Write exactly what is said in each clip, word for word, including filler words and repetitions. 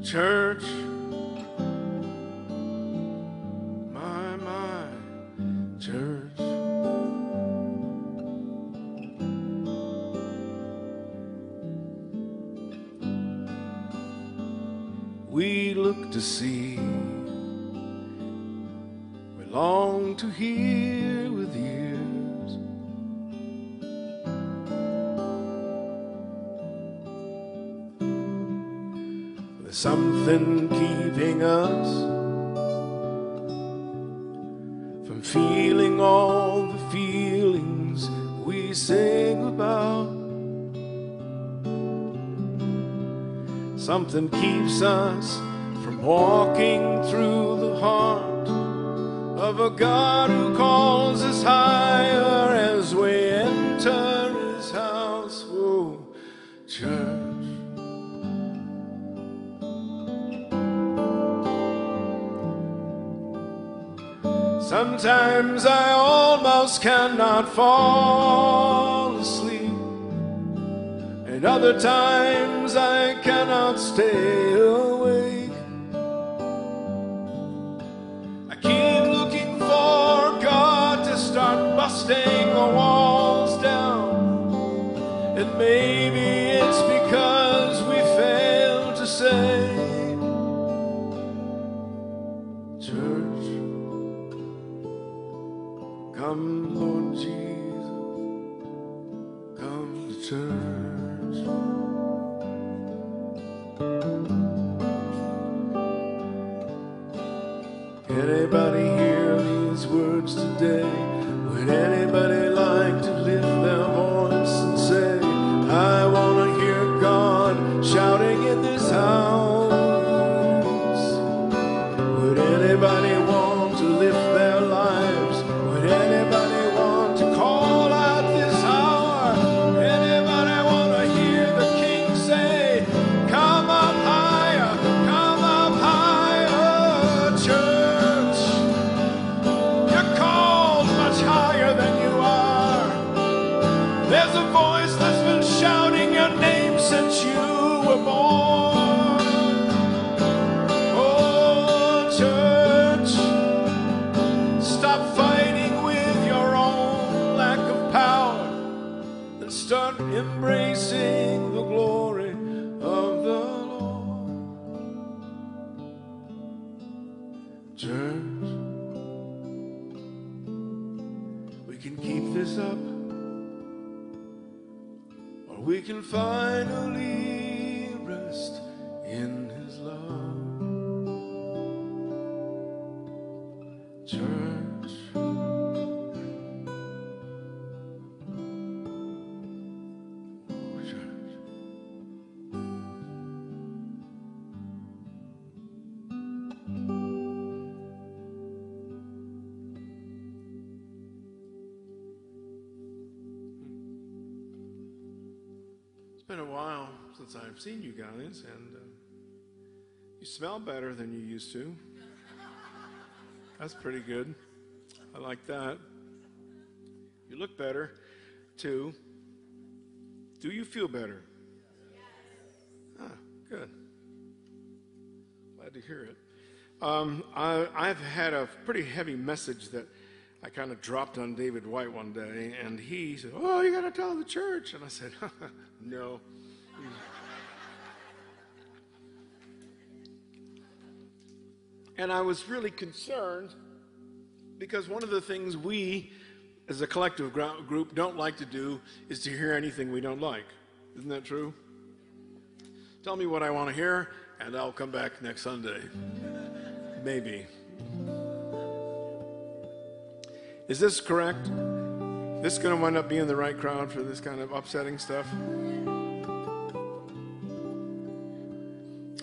Church, my, my, church. We look to see, we long to hear with ears. There's something keeping us from feeling all the feelings we sing about. Something keeps us from walking through the heart of a God who calls us higher as we enter His house. Oh, church. Sometimes I almost cannot fall asleep, and other times I cannot stay awake. I keep looking for God to start busting the walls down, and maybe it's because we fail to say, church. Come, Lord Jesus, come to church. Anybody hear these words today? Would anybody like to lift their voice and say, I want to hear God shouting in this house? Would anybody want to lift their lives? Anybody want to call out this hour? Anybody want to hear the King say, come up higher, come up higher, church. You're called much higher than you are. There's a voice that's been shouting your name since you were born. Oh, church, stop fighting. Start embracing the glory of the Lord. Church, we can keep this up, or we can finally rest in His love. Church. It's been a while since I've seen you guys, and uh, you smell better than you used to. That's pretty good. I like that. You look better, too. Do you feel better? Yes. Ah, good. Glad to hear it. Um, I, I've had a pretty heavy message that I kind of dropped on David White one day, and he said, oh, you got to tell the church. And I said, no. And I was really concerned because one of the things we as a collective group don't like to do is to hear anything we don't like. Isn't that true? Tell me what I want to hear, and I'll come back next Sunday. Maybe. Is this correct? This is going to wind up being the right crowd for this kind of upsetting stuff?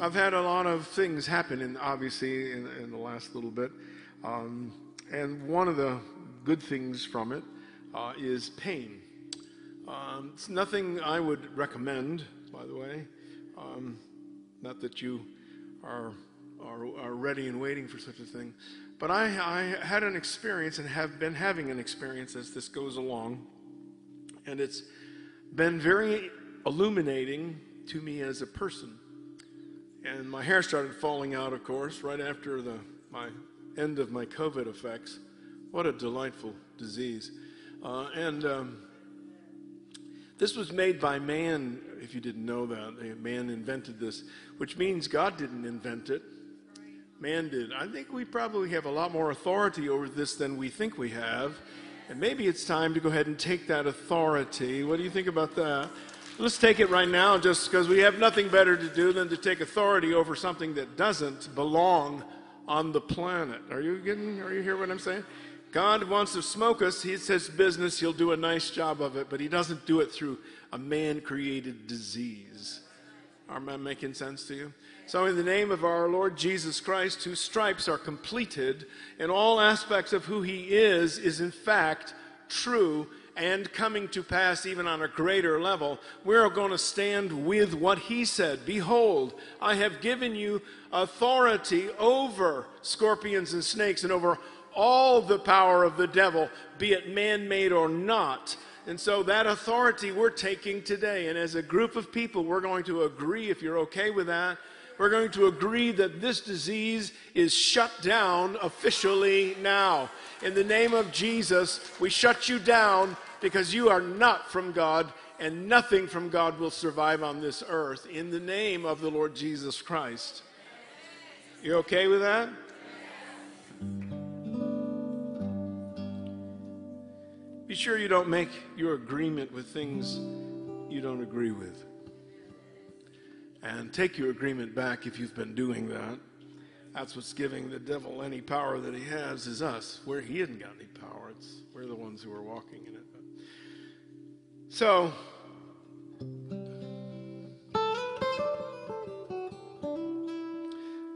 I've had a lot of things happen, in, obviously, in, in the last little bit. Um, and one of the good things from it uh, is pain. Um, it's nothing I would recommend, by the way. Um, not that you are, are, are ready and waiting for such a thing. But I, I had an experience and have been having an experience as this goes along. And it's been very illuminating to me as a person. And my hair started falling out, of course, right after the my end of my COVID effects. What a delightful disease. Uh, and um, this was made by man, if you didn't know that. Man invented this, which means God didn't invent it. Man did. I think we probably have a lot more authority over this than we think we have. And maybe it's time to go ahead and take that authority. What do you think about that? Let's take it right now, just because we have nothing better to do than to take authority over something that doesn't belong on the planet. Are you getting, are you hearing what I'm saying? God wants to smoke us. He says business. He'll do a nice job of it, but he doesn't do it through a man-created disease. Am I making sense to you? So in the name of our Lord Jesus Christ, whose stripes are completed, and all aspects of who he is, is in fact true and coming to pass even on a greater level, we're going to stand with what he said. Behold, I have given you authority over scorpions and snakes and over all the power of the devil, be it man-made or not. And so that authority we're taking today, and as a group of people, we're going to agree, if you're okay with that, we're going to agree that this disease is shut down officially now. In the name of Jesus, we shut you down because you are not from God, and nothing from God will survive on this earth. In the name of the Lord Jesus Christ. You okay with that? Be sure you don't make your agreement with things you don't agree with. And take your agreement back if you've been doing that. That's what's giving the devil any power that he has is us. Where he hasn't got any power. It's, we're the ones who are walking in it. So,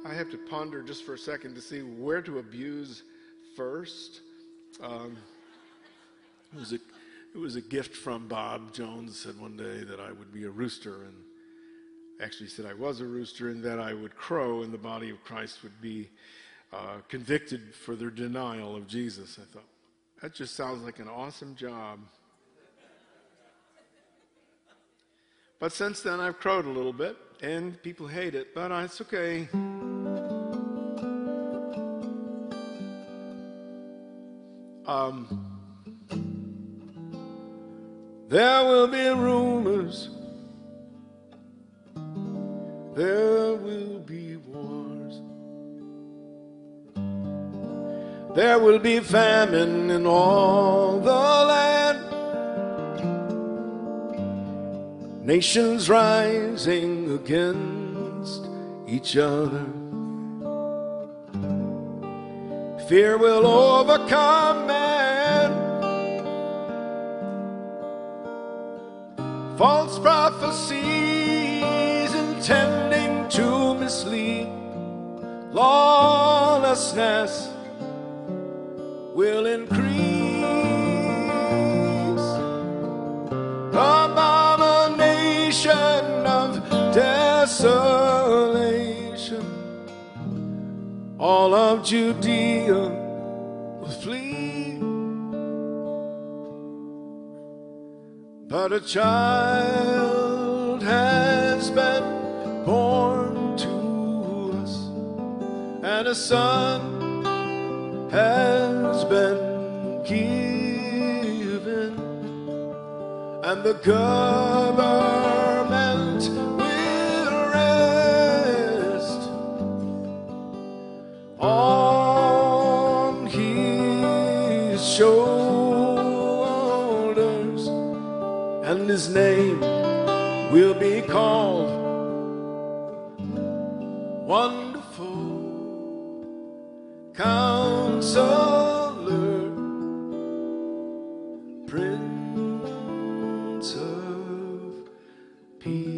I have to ponder just for a second to see where to abuse first. Um, it was a, it was a gift from Bob Jones, said one day that I would be a rooster, and actually said I was a rooster, and that I would crow, and the body of Christ would be uh, convicted for their denial of Jesus. I thought, that just sounds like an awesome job. But since then, I've crowed a little bit, and people hate it, but it's okay. Um, there will be rumors. There will be wars. There will be famine in all the land. Nations rising against each other. Fear will overcome man. False prophecies intended to mislead, lawlessness will increase. Abomination of desolation, all of Judea will flee. But a child has been born to us, and a son has been given, and the government will rest on his shoulders, and his name will be called Wonderful Counselor, Prince of Peace.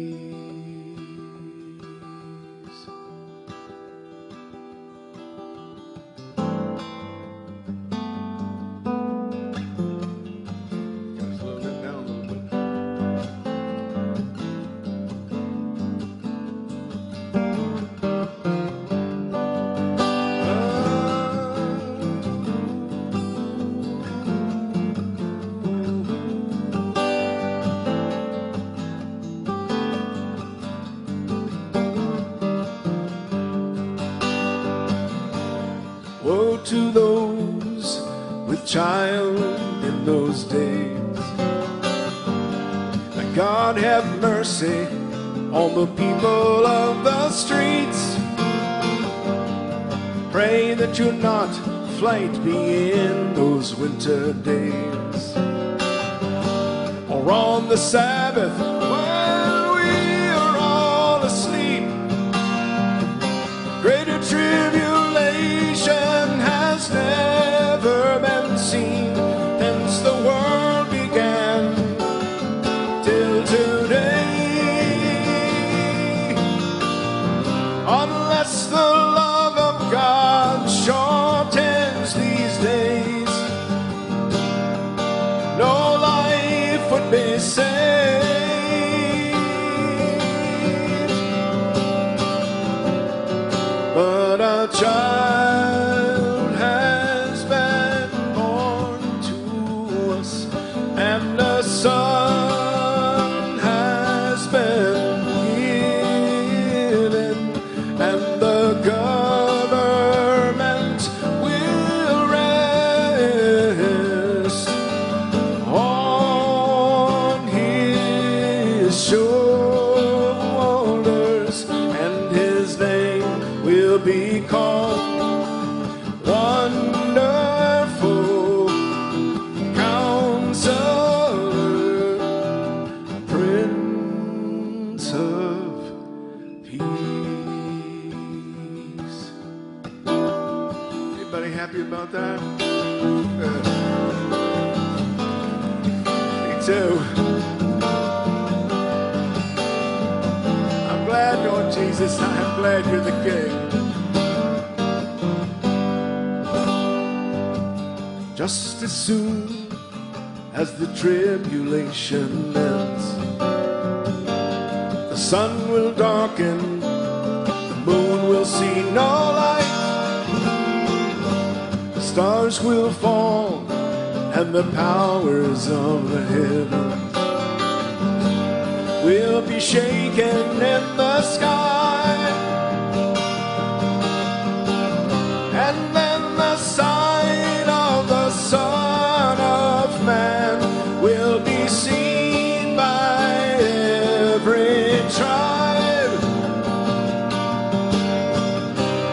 To those with child in those days, and God have mercy on the people of the streets. Pray that you're not flight be in those winter days, or on the Sabbath while we are all asleep. Greater tribulation has never been seen since the world began till today, unless the love of God shortens these days, no life would be saved. But a child the sun has been given, and the government will rest on his shoulders, and his name will be called Wonderful Counselor, of Peace. Anybody happy about that? Uh, me too. I'm glad, Lord Jesus, I'm glad you're the King. Just as soon as the tribulation ends, the sun will darken, the moon will see no light, the stars will fall, and the powers of the heaven will be shaken in the sky. And then the sign of the Son of Man will be seen by every tribe.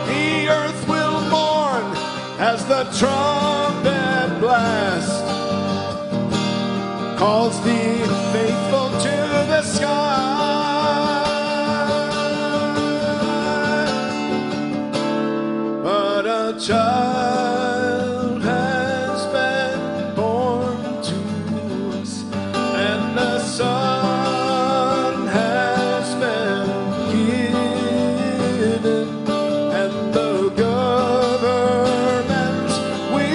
The earth will mourn as the trumpet blast calls the faithful to the sky. But a child has been born to us, and the Son and the government will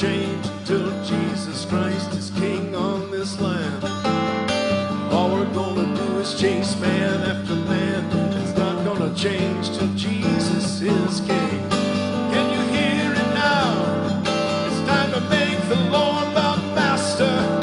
change till Jesus Christ is king on this land. All we're gonna do is chase man after man. It's not gonna change till Jesus is king. Can you hear it now? It's time to make the Lord our master.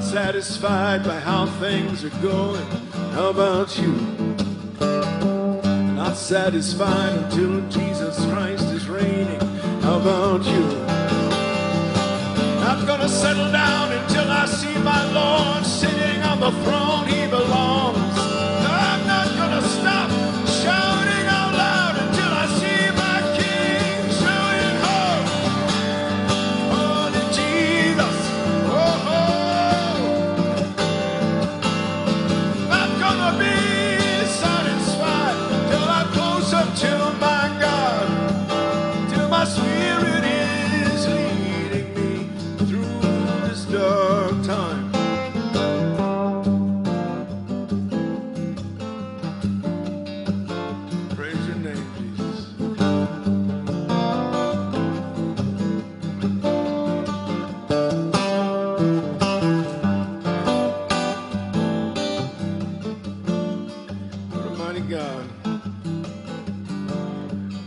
Satisfied by how things are going. How about you? Not satisfied until Jesus Christ is reigning. How about you? Not gonna settle down until I see my Lord sitting on the throne He belongs. I'm not gonna stop shouting out loud until I see my King showing home. Oh, to Jesus. Oh, oh.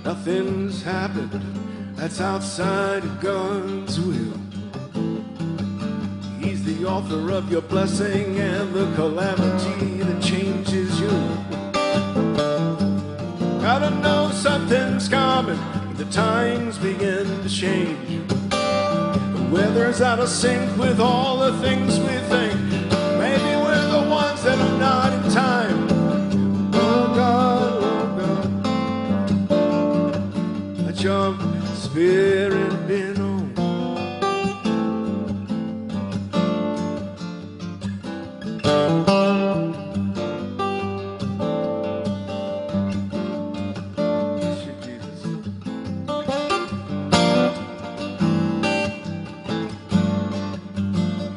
Nothing's happened that's outside of God's will. He's the author of your blessing and the calamity that changes you. Gotta know something's coming when the times begin to change. The weather's out of sync with all the things we think. Maybe we're the ones that are not in time. Oh God, your spirit been on.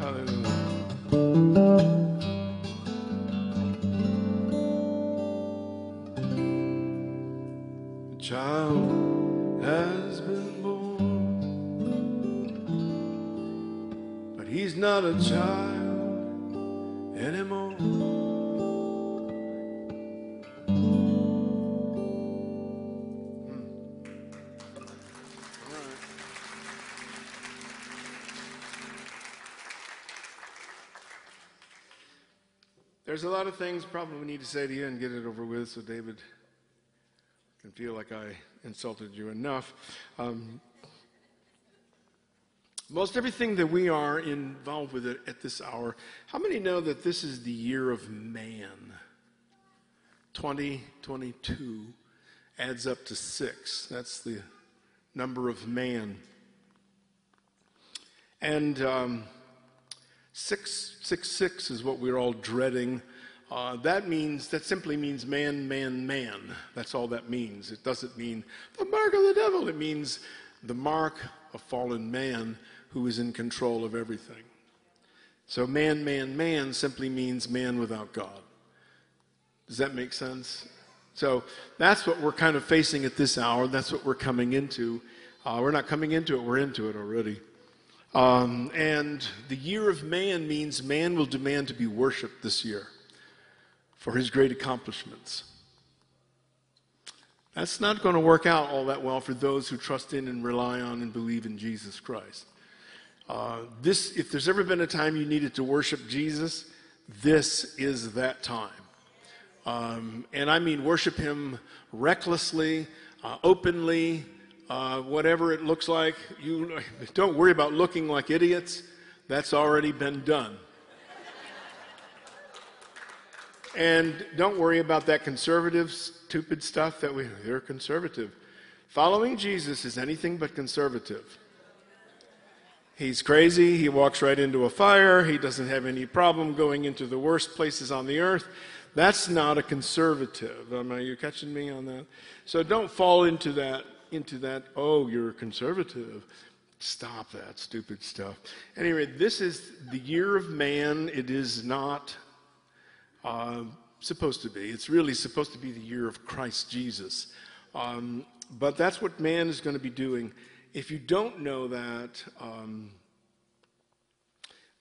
Hallelujah. The child has been born, but he's not a child anymore. Hmm. All right. There's a lot of things probably we need to say to you and get it over with, so David, I feel like I insulted you enough. Um, most everything that we are involved with it at this hour, how many know that this is the year of man? twenty twenty-two adds up to six. That's the number of man. And um, six, six, six is what we're all dreading. Uh, that means, that simply means man, man, man. That's all that means. It doesn't mean the mark of the devil. It means the mark of fallen man who is in control of everything. So man, man, man simply means man without God. Does that make sense? So that's what we're kind of facing at this hour. That's what we're coming into. Uh, we're not coming into it. We're into it already. Um, and the year of man means man will demand to be worshiped this year for his great accomplishments. That's not going to work out all that well for those who trust in and rely on and believe in Jesus Christ. Uh, this, if there's ever been a time you needed to worship Jesus, this is that time. Um, and I mean worship him recklessly, uh, openly, uh, whatever it looks like. You don't worry about looking like idiots. That's already been done. And don't worry about that conservative, stupid stuff that we, you're conservative. Following Jesus is anything but conservative. He's crazy. He walks right into a fire. He doesn't have any problem going into the worst places on the earth. That's not a conservative. Um, are you catching me on that? So don't fall into that, into that, oh, you're a conservative. Stop that stupid stuff. Anyway, this is the year of man. It is not uh, supposed to be. It's really supposed to be the year of Christ Jesus. Um, but that's what man is going to be doing. If you don't know that, um,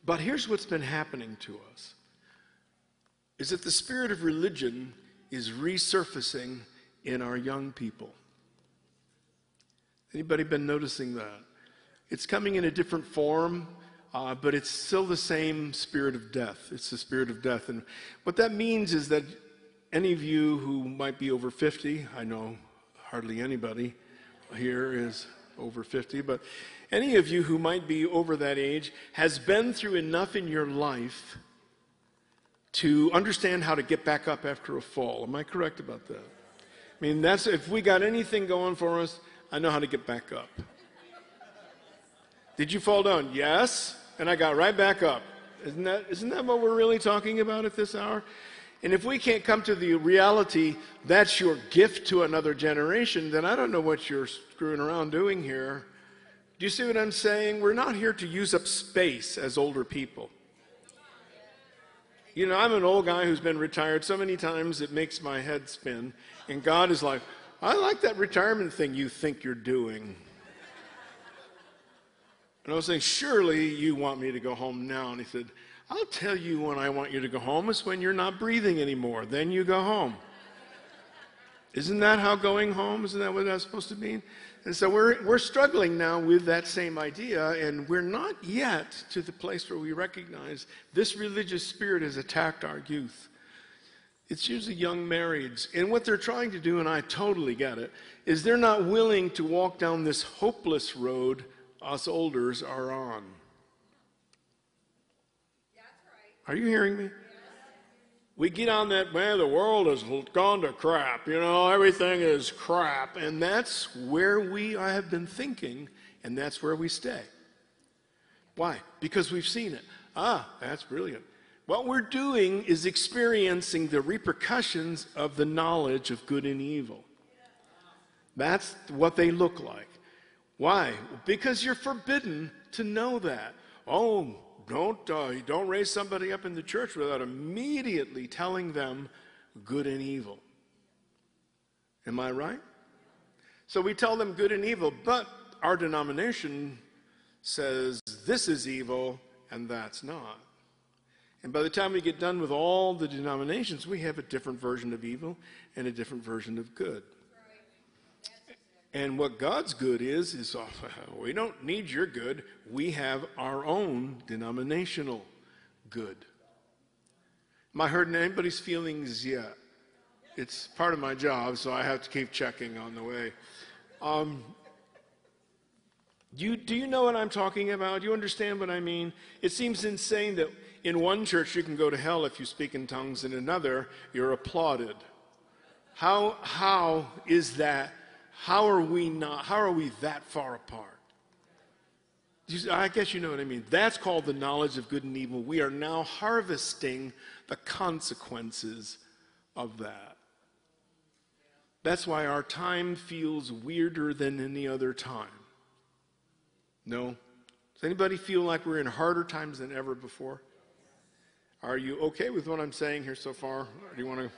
but here's what's been happening to us, is that the spirit of religion is resurfacing in our young people. Anybody been noticing that? It's coming in a different form, uh, but it's still the same spirit of death. It's the spirit of death. And what that means is that any of you who might be over fifty, I know hardly anybody here is over fifty, but any of you who might be over that age has been through enough in your life to understand how to get back up after a fall. Am I correct about that? I mean, that's, if we got anything going for us, I know how to get back up. Did you fall down? Yes, and I got right back up. Isn't that, isn't that what we're really talking about at this hour? And if we can't come to the reality that's your gift to another generation, then I don't know what you're screwing around doing here. Do you see what I'm saying? We're not here to use up space as older people. You know, I'm an old guy who's been retired so many times it makes my head spin. And God is like, I like that retirement thing you think you're doing. And I was saying, surely you want me to go home now. And he said, I'll tell you when I want you to go home. It's when you're not breathing anymore. Then you go home. Isn't that how going home? Isn't that what that's supposed to mean? And so we're, we're struggling now with that same idea, and we're not yet to the place where we recognize this religious spirit has attacked our youth. It's usually young marrieds. And what they're trying to do, and I totally get it, is they're not willing to walk down this hopeless road us olders are on. That's right. Are you hearing me? Yes. We get on that, man, the world has gone to crap. You know, everything is crap. And that's where we I have been thinking, and that's where we stay. Why? Because we've seen it. Ah, that's brilliant. What we're doing is experiencing the repercussions of the knowledge of good and evil. That's what they look like. Why? Because you're forbidden to know that. Oh, don't, uh, don't raise somebody up in the church without immediately telling them good and evil. Am I right? So we tell them good and evil, but our denomination says this is evil and that's not. And by the time we get done with all the denominations, we have a different version of evil and a different version of good. And what God's good is, is oh, we don't need your good. We have our own denominational good. Am I hurting anybody's feelings yet? It's part of my job, so I have to keep checking on the way. Um, you, do you know what I'm talking about? Do you understand what I mean? It seems insane that in one church you can go to hell if you speak in tongues, in another you're applauded. How, how is that? How are we not, how are we that far apart? I guess you know what I mean. That's called the knowledge of good and evil. We are now harvesting the consequences of that. That's why our time feels weirder than any other time. No? Does anybody feel like we're in harder times than ever before? Are you okay with what I'm saying here so far? Or do you want to?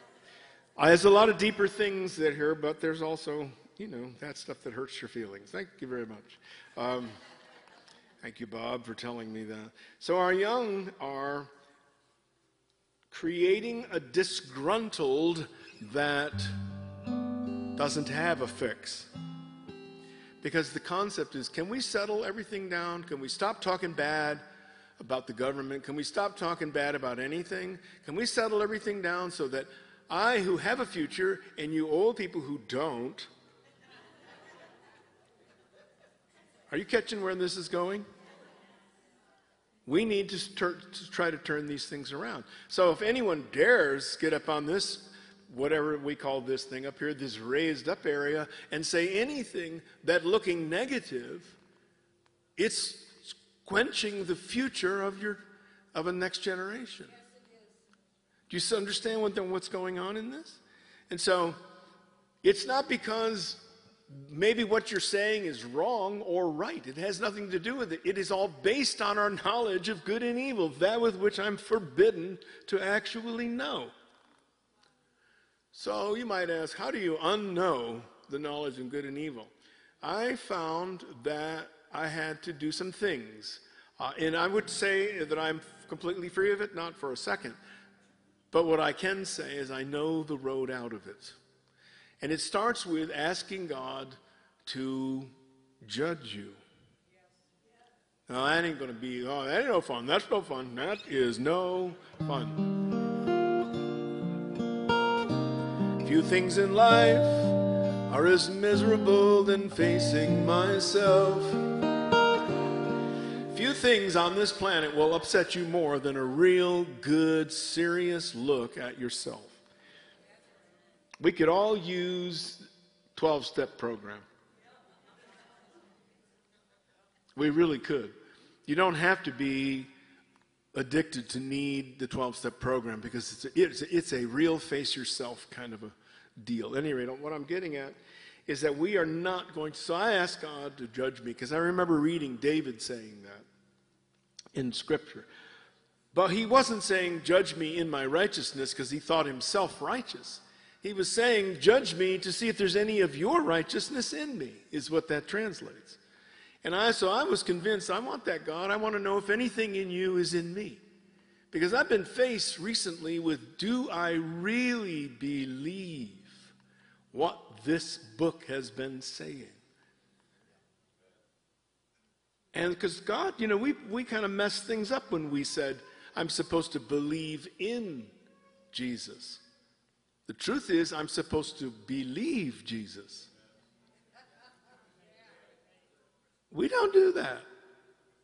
Uh, there's a lot of deeper things that here, but there's also, you know, that stuff that hurts your feelings. Thank you very much. Um, thank you, Bob, for telling me that. So our young are creating a disgruntled that doesn't have a fix. Because the concept is, can we settle everything down? Can we stop talking bad about the government? Can we stop talking bad about anything? Can we settle everything down so that I who have a future and you old people who don't? Are you catching where this is going? We need to, tur- to try to turn these things around. So if anyone dares get up on this, whatever we call this thing up here, this raised up area, and say anything that looking negative, it's quenching the future of your of a next generation. Yes, it is. Do Do you understand what, what's going on in this? And so it's not because maybe what you're saying is wrong or right. It has nothing to do with it. It is all based on our knowledge of good and evil, that with which I'm forbidden to actually know. So you might ask, how do you unknow the knowledge of good and evil? I found that I had to do some things. Uh, and I would say that I'm completely free of it, not for a second. But what I can say is I know the road out of it. And it starts with asking God to judge you. Now, that ain't going to be, oh, that ain't no fun. That's no fun. That is no fun. Few things in life are as miserable than facing myself. Few things on this planet will upset you more than a real, good, serious look at yourself. We could all use a twelve-step program. We really could. You don't have to be addicted to need the twelve-step program because it's a, it's, a, it's a real face-yourself kind of a deal. At any rate, what I'm getting at is that we are not going to. So I ask God to judge me because I remember reading David saying that in Scripture. But he wasn't saying, judge me in my righteousness because he thought himself righteous. He was saying, judge me to see if there's any of your righteousness in me, is what that translates. And I, so I was convinced, I want that, God. I want to know if anything in you is in me. Because I've been faced recently with, do I really believe what this book has been saying? And because God, you know, we, we kind of messed things up when we said, I'm supposed to believe in Jesus. The truth is, I'm supposed to believe Jesus. We don't do that.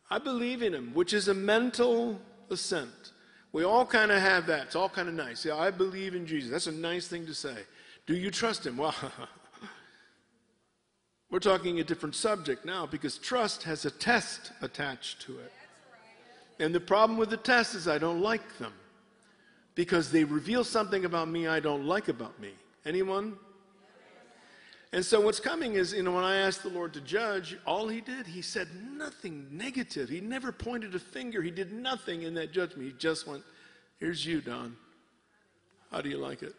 I believe in him, which is a mental assent. We all kind of have that. It's all kind of nice. Yeah, I believe in Jesus. That's a nice thing to say. Do you trust him? Well, we're talking a different subject now because trust has a test attached to it. And the problem with the test is I don't like them. Because they reveal something about me I don't like about me. Anyone? And so what's coming is, you know, when I asked the Lord to judge, all he did, he said nothing negative. He never pointed a finger. He did nothing in that judgment. He just went, here's you, Don. How do you like it?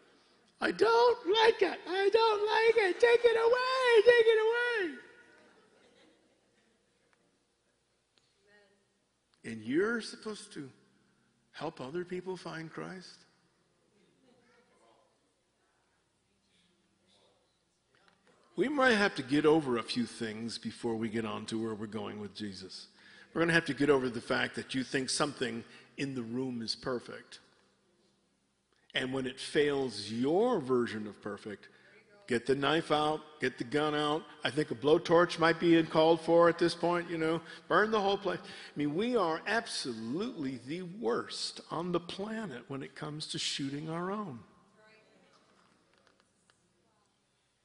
I don't like it. I don't like it. Take it away. Take it away. And you're supposed to help other people find Christ? We might have to get over a few things before we get on to where we're going with Jesus. We're going to have to get over the fact that you think something in the room is perfect. And when it fails your version of perfect, get the knife out, get the gun out. I think a blowtorch might be called for at this point, you know. Burn the whole place. I mean, we are absolutely the worst on the planet when it comes to shooting our own.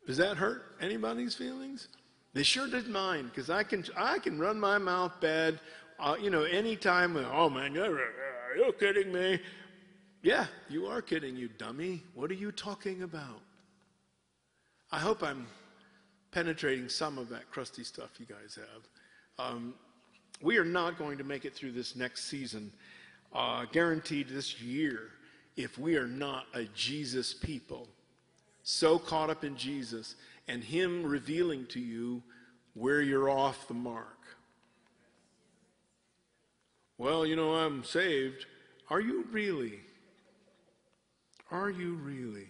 Does that hurt anybody's feelings? They sure did mine, because I can, I can run my mouth bad, uh, you know, any time. Oh, man, you're, you're kidding me. Yeah, you are kidding, you dummy. What are you talking about? I hope I'm penetrating some of that crusty stuff you guys have. Um, we are not going to make it through this next season, uh, guaranteed this year, if we are not a Jesus people, so caught up in Jesus and him revealing to you where you're off the mark. Well, you know, I'm saved. Are you really? Are you really?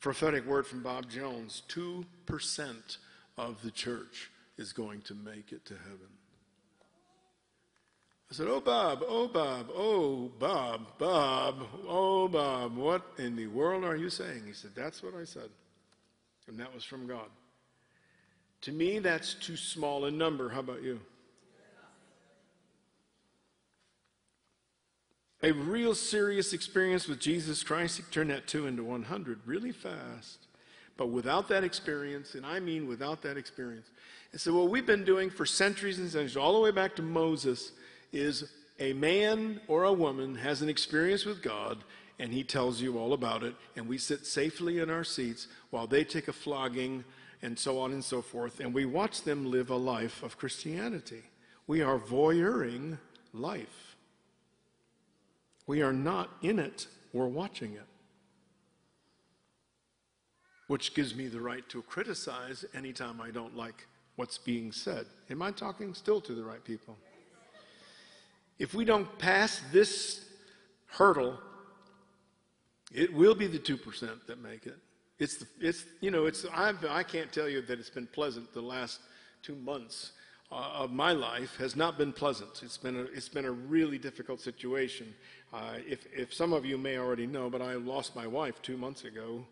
Prophetic word from Bob Jones, two percent of the church is going to make it to heaven. I said, oh, Bob, oh, Bob, oh, Bob, Bob, oh, Bob, what in the world are you saying? He said, that's what I said, and that was from God. To me, that's too small a number. How about you? A real serious experience with Jesus Christ, he turned that two into one hundred really fast. But without that experience, and I mean without that experience. And so what we've been doing for centuries and centuries, all the way back to Moses, is a man or a woman has an experience with God, and he tells you all about it, and we sit safely in our seats while they take a flogging and so on and so forth, and we watch them live a life of Christianity. We are voyeuring life. We are not in it, we're watching it. Which gives me the right to criticize anytime I don't like what's being said. Am I talking still to the right people? If we don't pass this hurdle, it will be the two percent that make it. It's, the, it's you know, it's, I've, I can't tell you that it's been pleasant. The last two months uh, of my life has not been pleasant. It's been a, it's been a really difficult situation. Uh, if, if some of you may already know, but I lost my wife two months ago,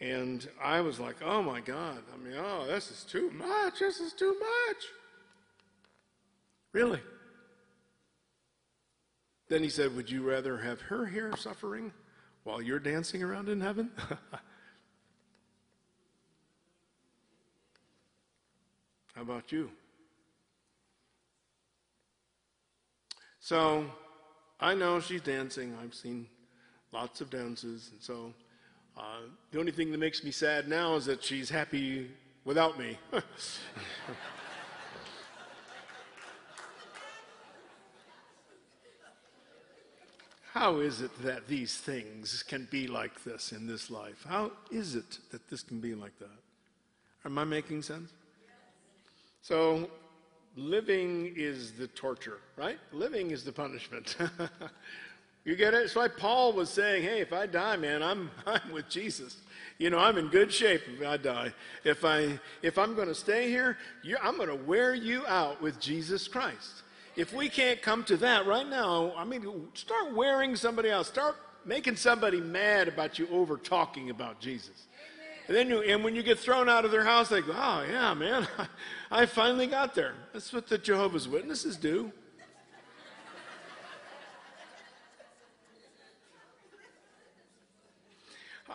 and I was like, oh my God, I mean, oh, this is too much, this is too much. Really? Then he said, would you rather have her here suffering while you're dancing around in heaven? How about you? So I know she's dancing. I've seen lots of dances. And so uh, the only thing that makes me sad now is that she's happy without me. How is it that these things can be like this in this life? How is it that this can be like that? Am I making sense? Yes. So living is the torture, right? Living is the punishment. You get it? It's like Paul was saying, hey, if I die, man, I'm, I'm with Jesus. You know, I'm in good shape if I die. If, I, if I'm going to stay here, you're, I'm going to wear you out with Jesus Christ. If we can't come to that right now, I mean, start wearing somebody out. Start making somebody mad about you over talking about Jesus. And then you, and when you get thrown out of their house, they go, oh, yeah, man, I finally got there. That's what the Jehovah's Witnesses do.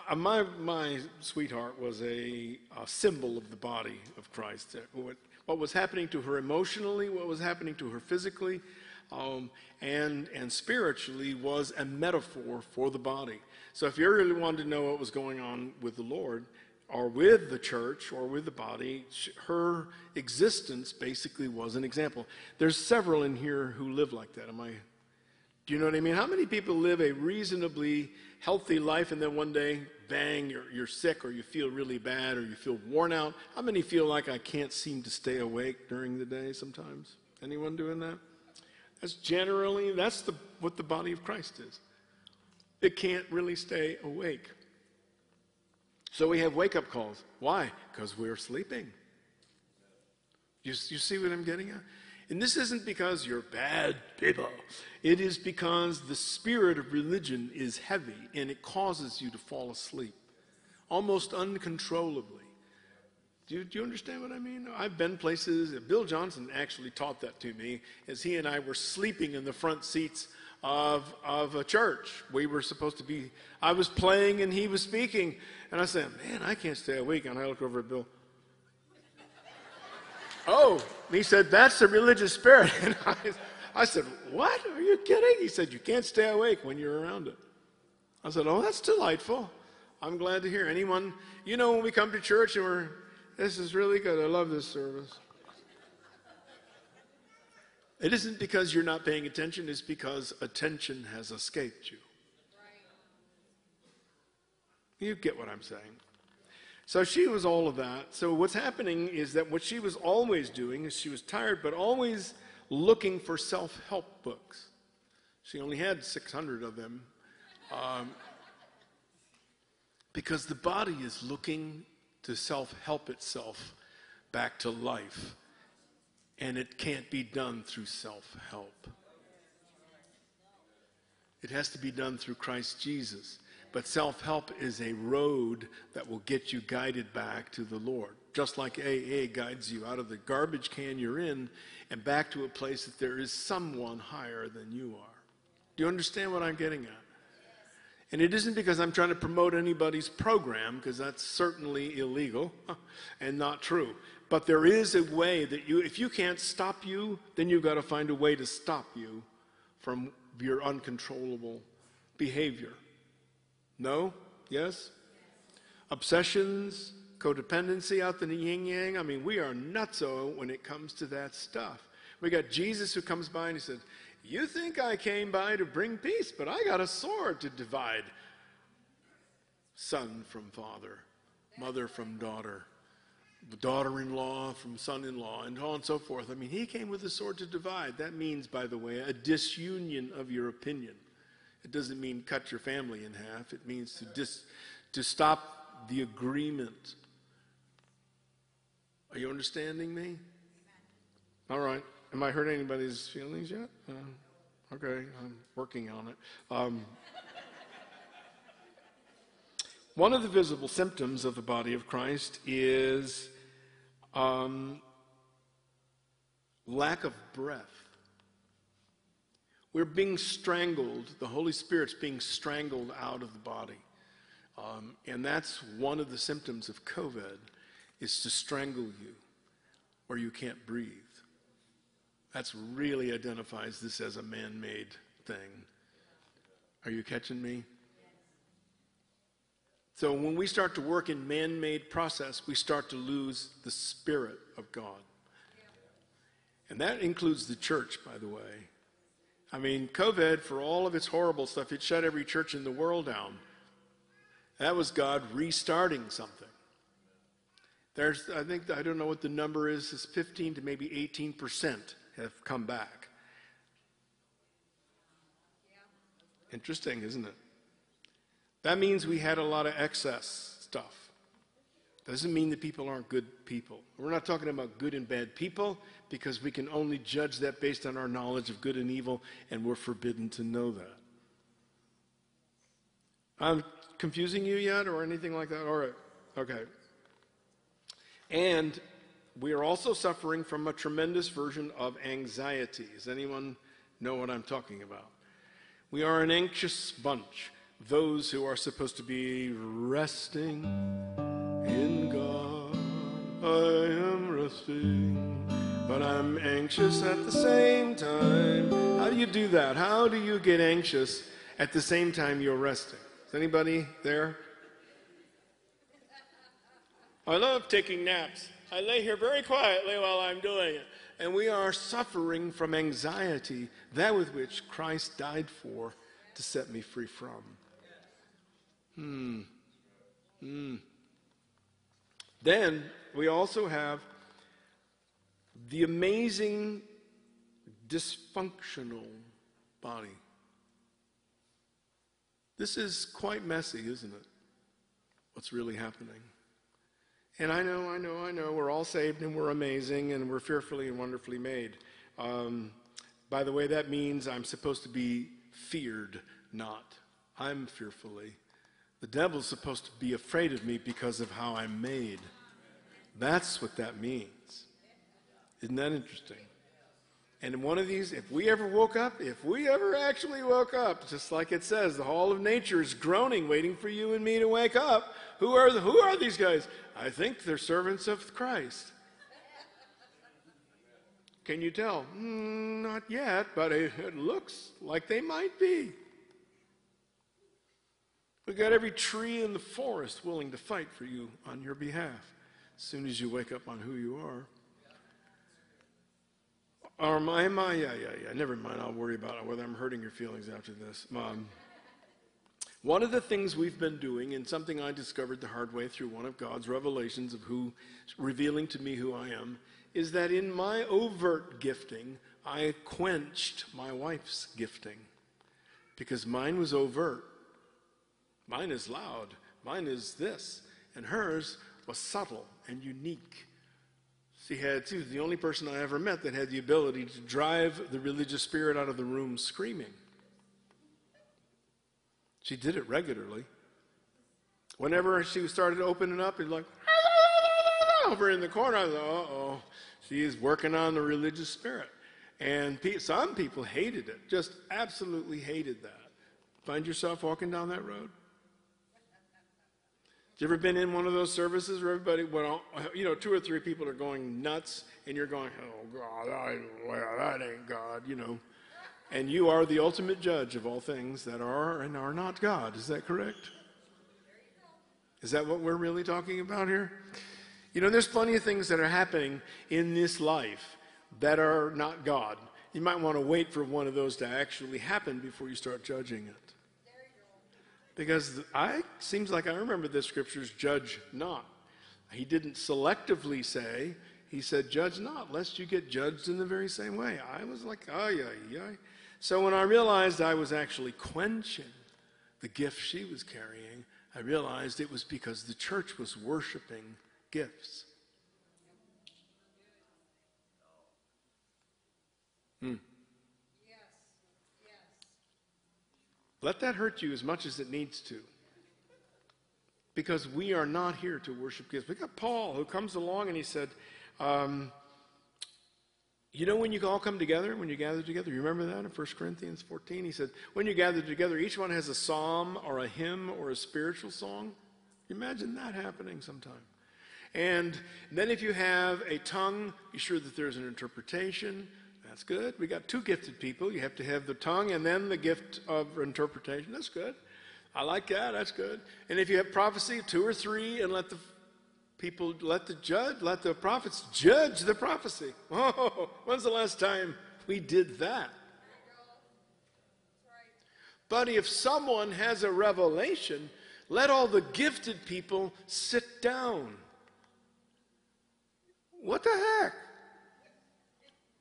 Uh, my, my sweetheart was a, a symbol of the body of Christ. What, What was happening to her emotionally, what was happening to her physically, um, and, and spiritually was a metaphor for the body. So if you really wanted to know what was going on with the Lord, or with the church, or with the body, her existence basically was an example. There's several in here who live like that. Am I? Do you know what I mean? How many people live a reasonably healthy life, and then one day, bang, you're, you're sick, or you feel really bad, or you feel worn out? How many feel like I can't seem to stay awake during the day sometimes? Anyone doing that? That's generally, that's the, what the body of Christ is. It can't really stay awake. So we have wake-up calls. Why? Because we're sleeping. You, you see what I'm getting at? And this isn't because you're bad people. It is because the spirit of religion is heavy, and it causes you to fall asleep almost uncontrollably. Do you, do you understand what I mean? I've been places, Bill Johnson actually taught that to me, as he and I were sleeping in the front seats of, of a church. We were supposed to be, I was playing and he was speaking. And I said, man, I can't stay awake. And I look over at Bill. Oh, he said, that's the religious spirit. And I, I said, what? Are you kidding? He said, you can't stay awake when you're around it. I said, oh, that's delightful. I'm glad to hear anyone. You know, when we come to church and we're, this is really good. I love this service. It isn't because you're not paying attention. It's because attention has escaped you. Right. You get what I'm saying. So she was all of that. So what's happening is that what she was always doing is she was tired, but always looking for self-help books. She only had six hundred of them. Um, because the body is looking to self-help itself back to life. And it can't be done through self-help. It has to be done through Christ Jesus. But self-help is a road that will get you guided back to the Lord. Just like A A guides you out of the garbage can you're in and back to a place that there is someone higher than you are. Do you understand what I'm getting at? Yes. And it isn't because I'm trying to promote anybody's program, because that's certainly illegal and not true. But there is a way that you, if you can't stop you, then you've got to find a way to stop you from your uncontrollable behavior. No? Yes? Obsessions, codependency out the yin-yang. I mean, we are nutso when it comes to that stuff. We got Jesus who comes by and he said, you think I came by to bring peace, but I got a sword to divide son from father, mother from daughter, daughter-in-law from son-in-law, and on and so forth. I mean, he came with a sword to divide. That means, by the way, a disunion of your opinion. It doesn't mean cut your family in half. It means to dis, to stop the agreement. Are you understanding me? All right. Am I hurting anybody's feelings yet? Uh, okay, I'm working on it. Um, one of the visible symptoms of the body of Christ is um, lack of breath. We're being strangled. The Holy Spirit's being strangled out of the body. Um, and that's one of the symptoms of COVID, is to strangle you, or you can't breathe. That really identifies this as a man-made thing. Are you catching me? So when we start to work in man-made process, we start to lose the Spirit of God. And that includes the church, by the way. I mean, COVID, for all of its horrible stuff, it shut every church in the world down. That was God restarting something. There's, I think, I don't know what the number is, it's fifteen to maybe eighteen percent. Have come back. Interesting, isn't it? That means we had a lot of excess stuff. Doesn't mean that people aren't good people. We're not talking about good and bad people, because we can only judge that based on our knowledge of good and evil, and we're forbidden to know that. I'm confusing you yet or anything like that? All right. Okay. And we are also suffering from a tremendous version of anxiety. Does anyone know what I'm talking about? We are an anxious bunch, those who are supposed to be resting in God. I am resting, but I'm anxious at the same time. How do you do that? How do you get anxious at the same time you're resting? Is anybody there? I love taking naps. I lay here very quietly while I'm doing it. And we are suffering from anxiety, that with which Christ died for, to set me free from. Hmm. Hmm. Then we also have the amazing dysfunctional body. This is quite messy, isn't it? What's really happening? And I know, I know, I know, we're all saved and we're amazing and we're fearfully and wonderfully made. Um, by the way, that means I'm supposed to be feared, not. I'm fearfully. The devil's supposed to be afraid of me because of how I'm made. That's what that means. Isn't that interesting? And in one of these, if we ever woke up, if we ever actually woke up, just like it says, the whole of nature is groaning, waiting for you and me to wake up. Who are the, who are these guys? I think they're servants of Christ. Can you tell? Mm, not yet, but it, it looks like they might be. We've got every tree in the forest willing to fight for you on your behalf as soon as you wake up on who you are. Or am I, am I? Yeah, yeah, yeah. Never mind. I'll worry about whether I'm hurting your feelings after this. Mom. One of the things we've been doing, and something I discovered the hard way through one of God's revelations of who, revealing to me who I am, is that in my overt gifting, I quenched my wife's gifting. Because mine was overt. Mine is loud. Mine is this. And hers was subtle and unique. She had, too, the only person I ever met that had the ability to drive the religious spirit out of the room screaming. She did it regularly. Whenever she started opening up, it was like, over in the corner, I was like, uh-oh, she is working on the religious spirit. And pe some people hated it, just absolutely hated that. Find yourself walking down that road? You ever been in one of those services where everybody, well, you know, two or three people are going nuts, and you're going, oh, God, I, well, that ain't God, you know. And you are the ultimate judge of all things that are and are not God. Is that correct? Is that what we're really talking about here? You know, there's plenty of things that are happening in this life that are not God. You might want to wait for one of those to actually happen before you start judging it. Because I seems like I remember the scriptures, judge not. He didn't selectively say, he said, judge not, lest you get judged in the very same way. I was like, ay, ay, ay. So when I realized I was actually quenching the gift she was carrying, I realized it was because the church was worshiping gifts. Hmm. Yes. Yes. Let that hurt you as much as it needs to. Because we are not here to worship gifts. We got Paul who comes along and he said, um, you know, when you all come together, when you gather together, you remember that in First Corinthians fourteen? He said, when you gather together, each one has a psalm or a hymn or a spiritual song. Imagine that happening sometime. And then if you have a tongue, be sure that there's an interpretation. That's good. We got two gifted people. You have to have the tongue and then the gift of interpretation. That's good. I like that. That's good. And if you have prophecy, two or three, and let the people, let the judge, let the prophets judge the prophecy. Oh, when's the last time we did that? But if someone has a revelation, let all the gifted people sit down. What the heck?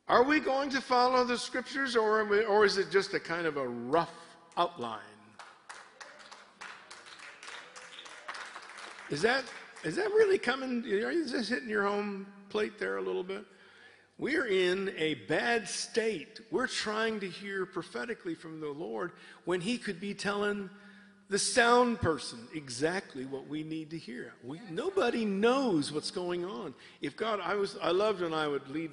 Are we going to follow the scriptures, or, are we, or is it just a kind of a rough outline? Is that, is that really coming? Is this hitting your home plate there a little bit? We're in a bad state. We're trying to hear prophetically from the Lord when he could be telling the sound person exactly what we need to hear. We, nobody knows what's going on. If God, I was, I loved when I would lead,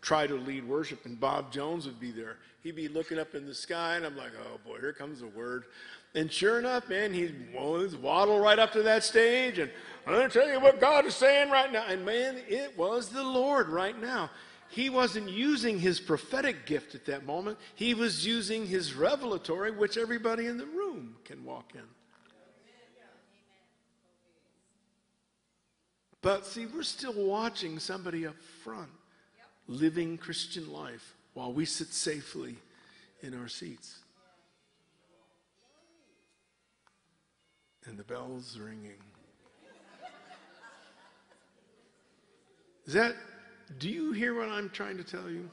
try to lead worship, and Bob Jones would be there. He'd be looking up in the sky, and I'm like, oh, boy, here comes the word. And sure enough, man, he'd waddle right up to that stage, and I'm going to tell you what God is saying right now. And, man, it was the Lord right now. He wasn't using his prophetic gift at that moment. He was using his revelatory, which everybody in the room can walk in. But, see, we're still watching somebody up front living Christian life while we sit safely in our seats. And the bell's ringing. Is that, do you hear what I'm trying to tell you?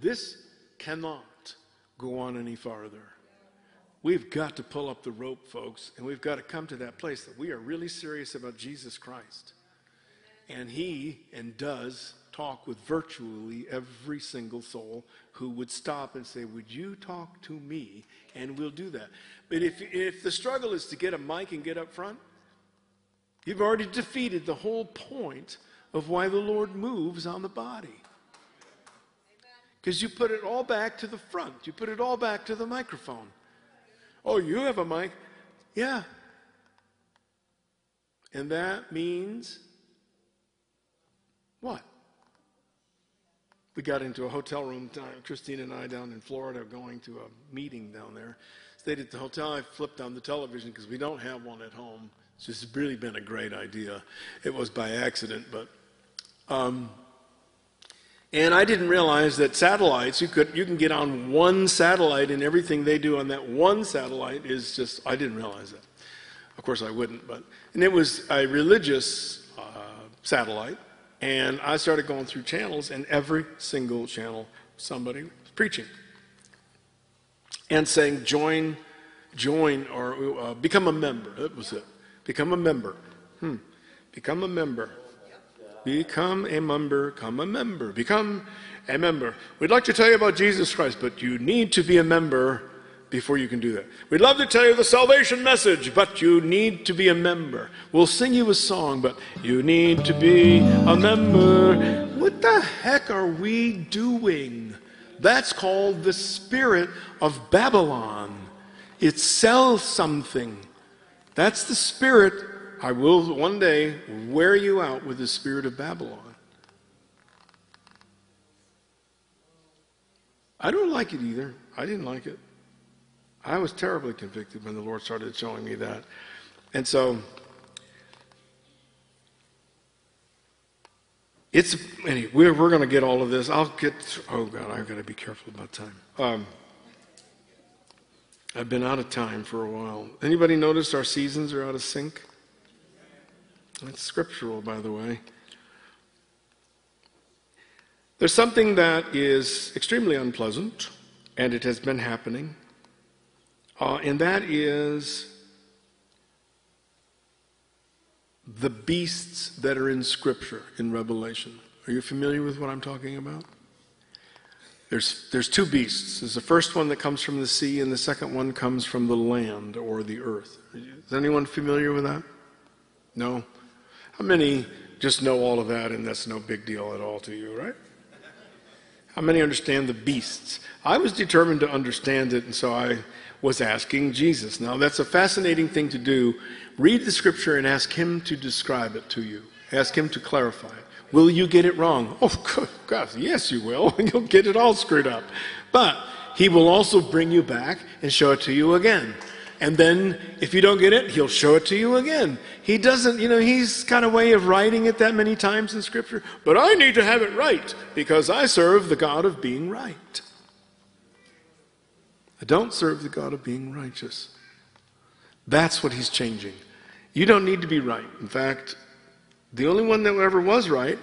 This cannot go on any farther. We've got to pull up the rope, folks, and we've got to come to that place that we are really serious about Jesus Christ. And he, and does, talk with virtually every single soul who would stop and say, would you talk to me? And we'll do that. But if, if the struggle is to get a mic and get up front, you've already defeated the whole point of why the Lord moves on the body. Because you put it all back to the front. You put it all back to the microphone. Oh, you have a mic? Yeah. And that means what? We got into a hotel room, Christine and I, down in Florida, going to a meeting down there. Stayed at the hotel. I flipped on the television because we don't have one at home. It's just really been a great idea. It was by accident, but um, and I didn't realize that satellites, you could you can get on one satellite, and everything they do on that one satellite is just, I didn't realize that. Of course I wouldn't, but and it was a religious uh, satellite. And I started going through channels, and every single channel, somebody was preaching and saying, join, join, or uh, become a member. That was it. Become a member. Hmm. Become a member. Become a member. Become a member. Become a member. We'd like to tell you about Jesus Christ, but you need to be a member before you can do that. We'd love to tell you the salvation message, but you need to be a member. We'll sing you a song, but you need to be a member. What the heck are we doing? That's called the spirit of Babylon. It sells something. That's the spirit. I will one day wear you out with the spirit of Babylon. I don't like it either. I didn't like it. I was terribly convicted when the Lord started showing me that. And so it's, anyway, we're, we're going to get all of this. I'll get, oh God, I've got to be careful about time. Um, I've been out of time for a while. Anybody notice our seasons are out of sync? That's scriptural, by the way. There's something that is extremely unpleasant, and it has been happening, uh, and that is the beasts that are in Scripture, in Revelation. Are you familiar with what I'm talking about? There's, there's two beasts. There's the first one that comes from the sea, and the second one comes from the land or the earth. Is anyone familiar with that? No? How many just know all of that, and that's no big deal at all to you, right? How many understand the beasts? I was determined to understand it, and so I was asking Jesus. Now, that's a fascinating thing to do. Read the scripture and ask him to describe it to you. Ask him to clarify it. Will you get it wrong? Oh, God, yes, you will. You'll get it all screwed up. But he will also bring you back and show it to you again. And then if you don't get it, he'll show it to you again. He doesn't, you know, he's got a way of writing it that many times in Scripture. But I need to have it right because I serve the God of being right. I don't serve the God of being righteous. That's what he's changing. You don't need to be right. In fact, the only one that ever was right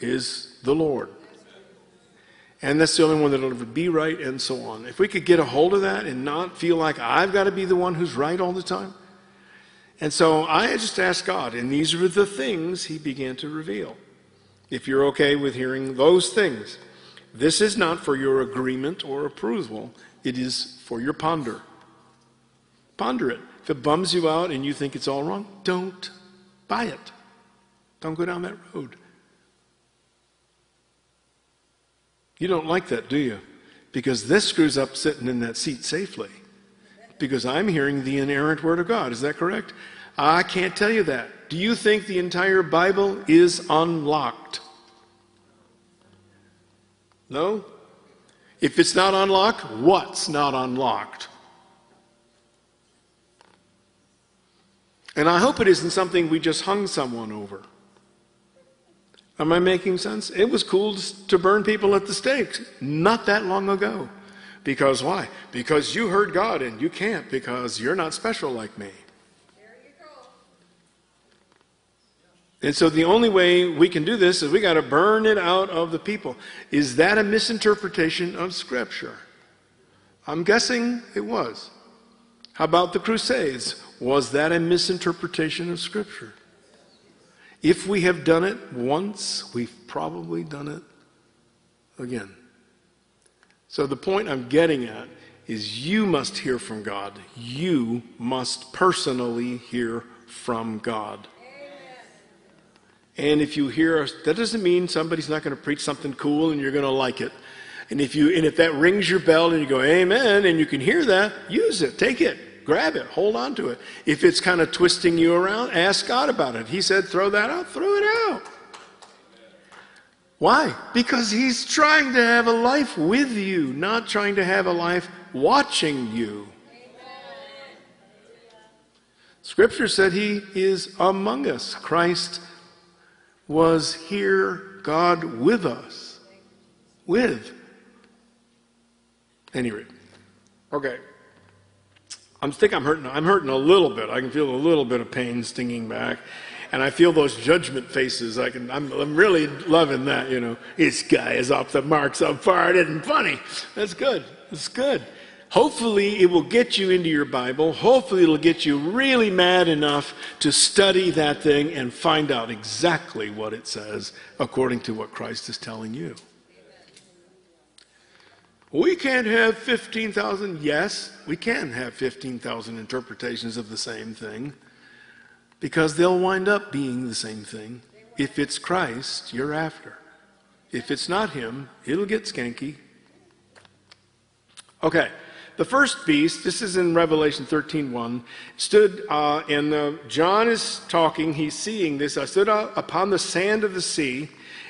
is the Lord. And that's the only one that will ever be right, and so on. If we could get a hold of that and not feel like I've got to be the one who's right all the time. And so I just asked God, and these were the things he began to reveal. If you're okay with hearing those things, this is not for your agreement or approval. It is for your ponder. Ponder it. If it bums you out and you think it's all wrong, don't buy it. Don't go down that road. You don't like that, do you? Because this screws up sitting in that seat safely. Because I'm hearing the inerrant word of God. Is that correct? I can't tell you that. Do you think the entire Bible is unlocked? No? If it's not unlocked, what's not unlocked? And I hope it isn't something we just hung someone over. Am I making sense? It was cool to burn people at the stakes not that long ago. Because why? Because you heard God and you can't because you're not special like me. There you go. And so the only way we can do this is we got to burn it out of the people. Is that a misinterpretation of Scripture? I'm guessing it was. How about the Crusades? Was that a misinterpretation of Scripture? If we have done it once, we've probably done it again. So the point I'm getting at is you must hear from God. You must personally hear from God. Amen. And if you hear, that doesn't mean somebody's not going to preach something cool and you're going to like it. And if you, and if that rings your bell and you go, amen, and you can hear that, use it, take it. Grab it. Hold on to it. If it's kind of twisting you around, ask God about it. He said, throw that out. Throw it out. Why? Because he's trying to have a life with you, not trying to have a life watching you. Scripture said he is among us. Christ was here, God with us. With. Anyway. Okay. I think I'm hurting, I'm hurting a little bit. I can feel a little bit of pain stinging back. And I feel those judgment faces. I can, I'm, I'm really loving that, you know. This guy is off the mark so far. It isn't funny. That's good. That's good. Hopefully it will get you into your Bible. Hopefully it will get you really mad enough to study that thing and find out exactly what it says according to what Christ is telling you. We can't have fifteen thousand. Yes, we can have fifteen thousand interpretations of the same thing because they'll wind up being the same thing. If it's Christ, you're after. If it's not him, it'll get skanky. Okay, the first beast, this is in Revelation thirteen one, stood, uh, and uh, John is talking, he's seeing this. I stood uh, upon the sand of the sea,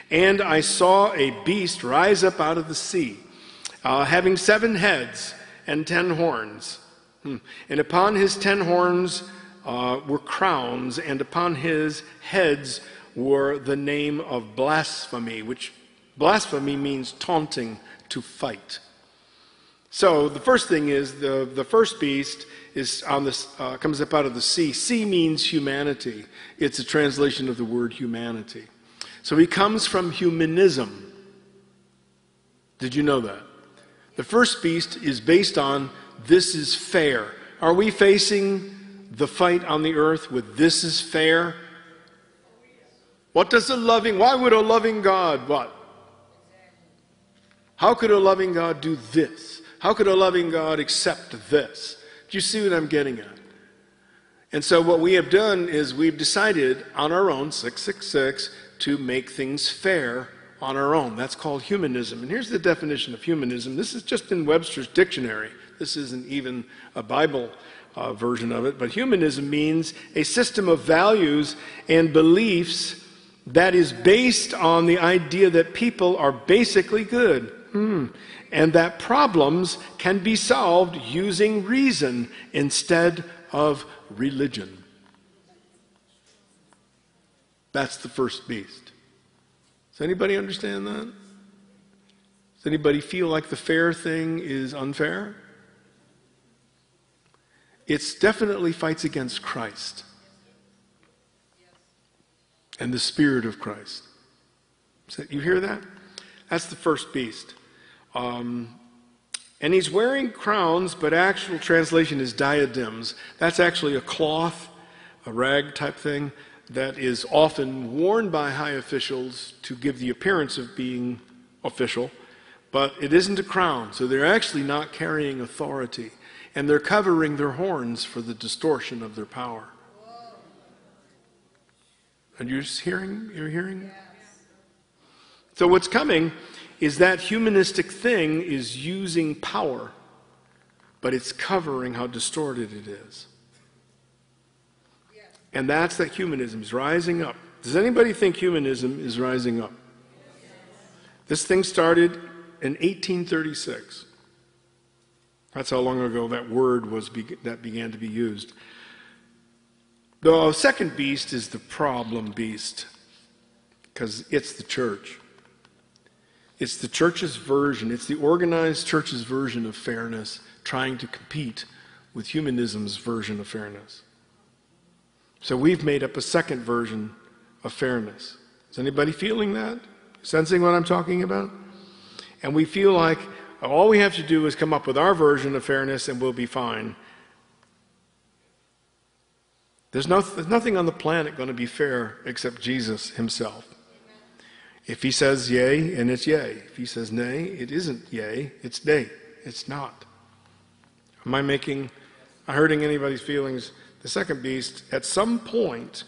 and I saw a beast rise up out of the sea. uh, having seven heads and ten horns. And upon his ten horns uh, were crowns, and upon his heads were the name of blasphemy, which blasphemy means taunting to fight. So the first thing is the, the first beast is on this, uh, comes up out of the sea. Sea means humanity. It's a translation of the word humanity. So he comes from humanism. Did you know that? The first beast is based on this is fair. Are we facing the fight on the earth with this is fair? What does a loving, why would a loving God, what? How could a loving God do this? How could a loving God accept this? Do you see what I'm getting at? And so what we have done is we've decided on our own, six six six, to make things fair on our own. That's called humanism. And here's the definition of humanism. This is just in Webster's dictionary. This isn't even a Bible uh, version of it, but humanism means a system of values and beliefs that is based on the idea that people are basically good, mm. and that problems can be solved using reason instead of religion. That's the first beast. Does anybody understand that? Does anybody feel like the fair thing is unfair? It's definitely fights against Christ and the Spirit of Christ. So you hear that? That's the first beast. Um, and he's wearing crowns, but actual translation is diadems. That's actually a cloth, a rag type thing, that is often worn by high officials to give the appearance of being official, but it isn't a crown, so they're actually not carrying authority. And they're covering their horns for the distortion of their power. And you're hearing? You're hearing? Yes. So what's coming is that humanistic thing is using power, but it's covering how distorted it is. Yes. And that's that humanism is rising up. Does anybody think humanism is rising up? Yes. This thing started in eighteen thirty-six. That's how long ago that word was be that began to be used. The second beast is the problem beast, because it's the church. It's the church's version, it's the organized church's version of fairness, trying to compete with humanism's version of fairness. So we've made up a second version of fairness. Is anybody feeling that? Sensing what I'm talking about? And we feel like all we have to do is come up with our version of fairness and we'll be fine. There's, no, there's nothing on the planet going to be fair except Jesus himself. Amen. If he says yay, and it's yay. If he says nay, it isn't yay, it's nay. It's not. Am I making, hurting anybody's feelings? The second beast, at some point,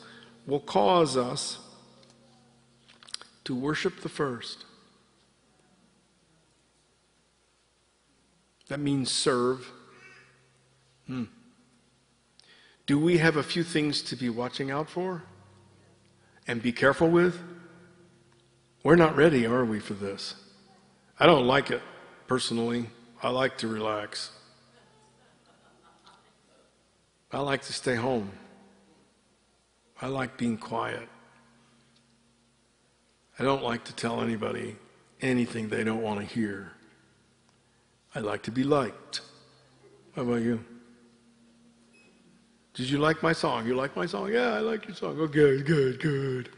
will cause us to worship the first. That means serve. Hmm. Do we have a few things to be watching out for and be careful with? We're not ready, are we, for this? I don't like it, personally. I like to relax. I like to stay home. I like being quiet. I don't like to tell anybody anything they don't want to hear. I like to be liked. How about you? Did you like my song? You like my song? Yeah, I like your song. Oh, good, good, good.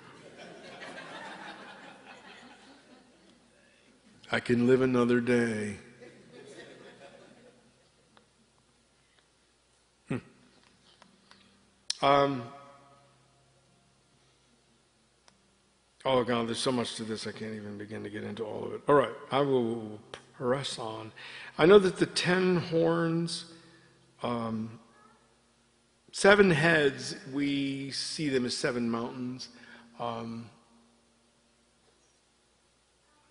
I can live another day. Hmm. Um, oh, God, there's so much to this, I can't even begin to get into all of it. All right, I will press on. I know that the ten horns... Um, Seven heads, we see them as seven mountains. Um,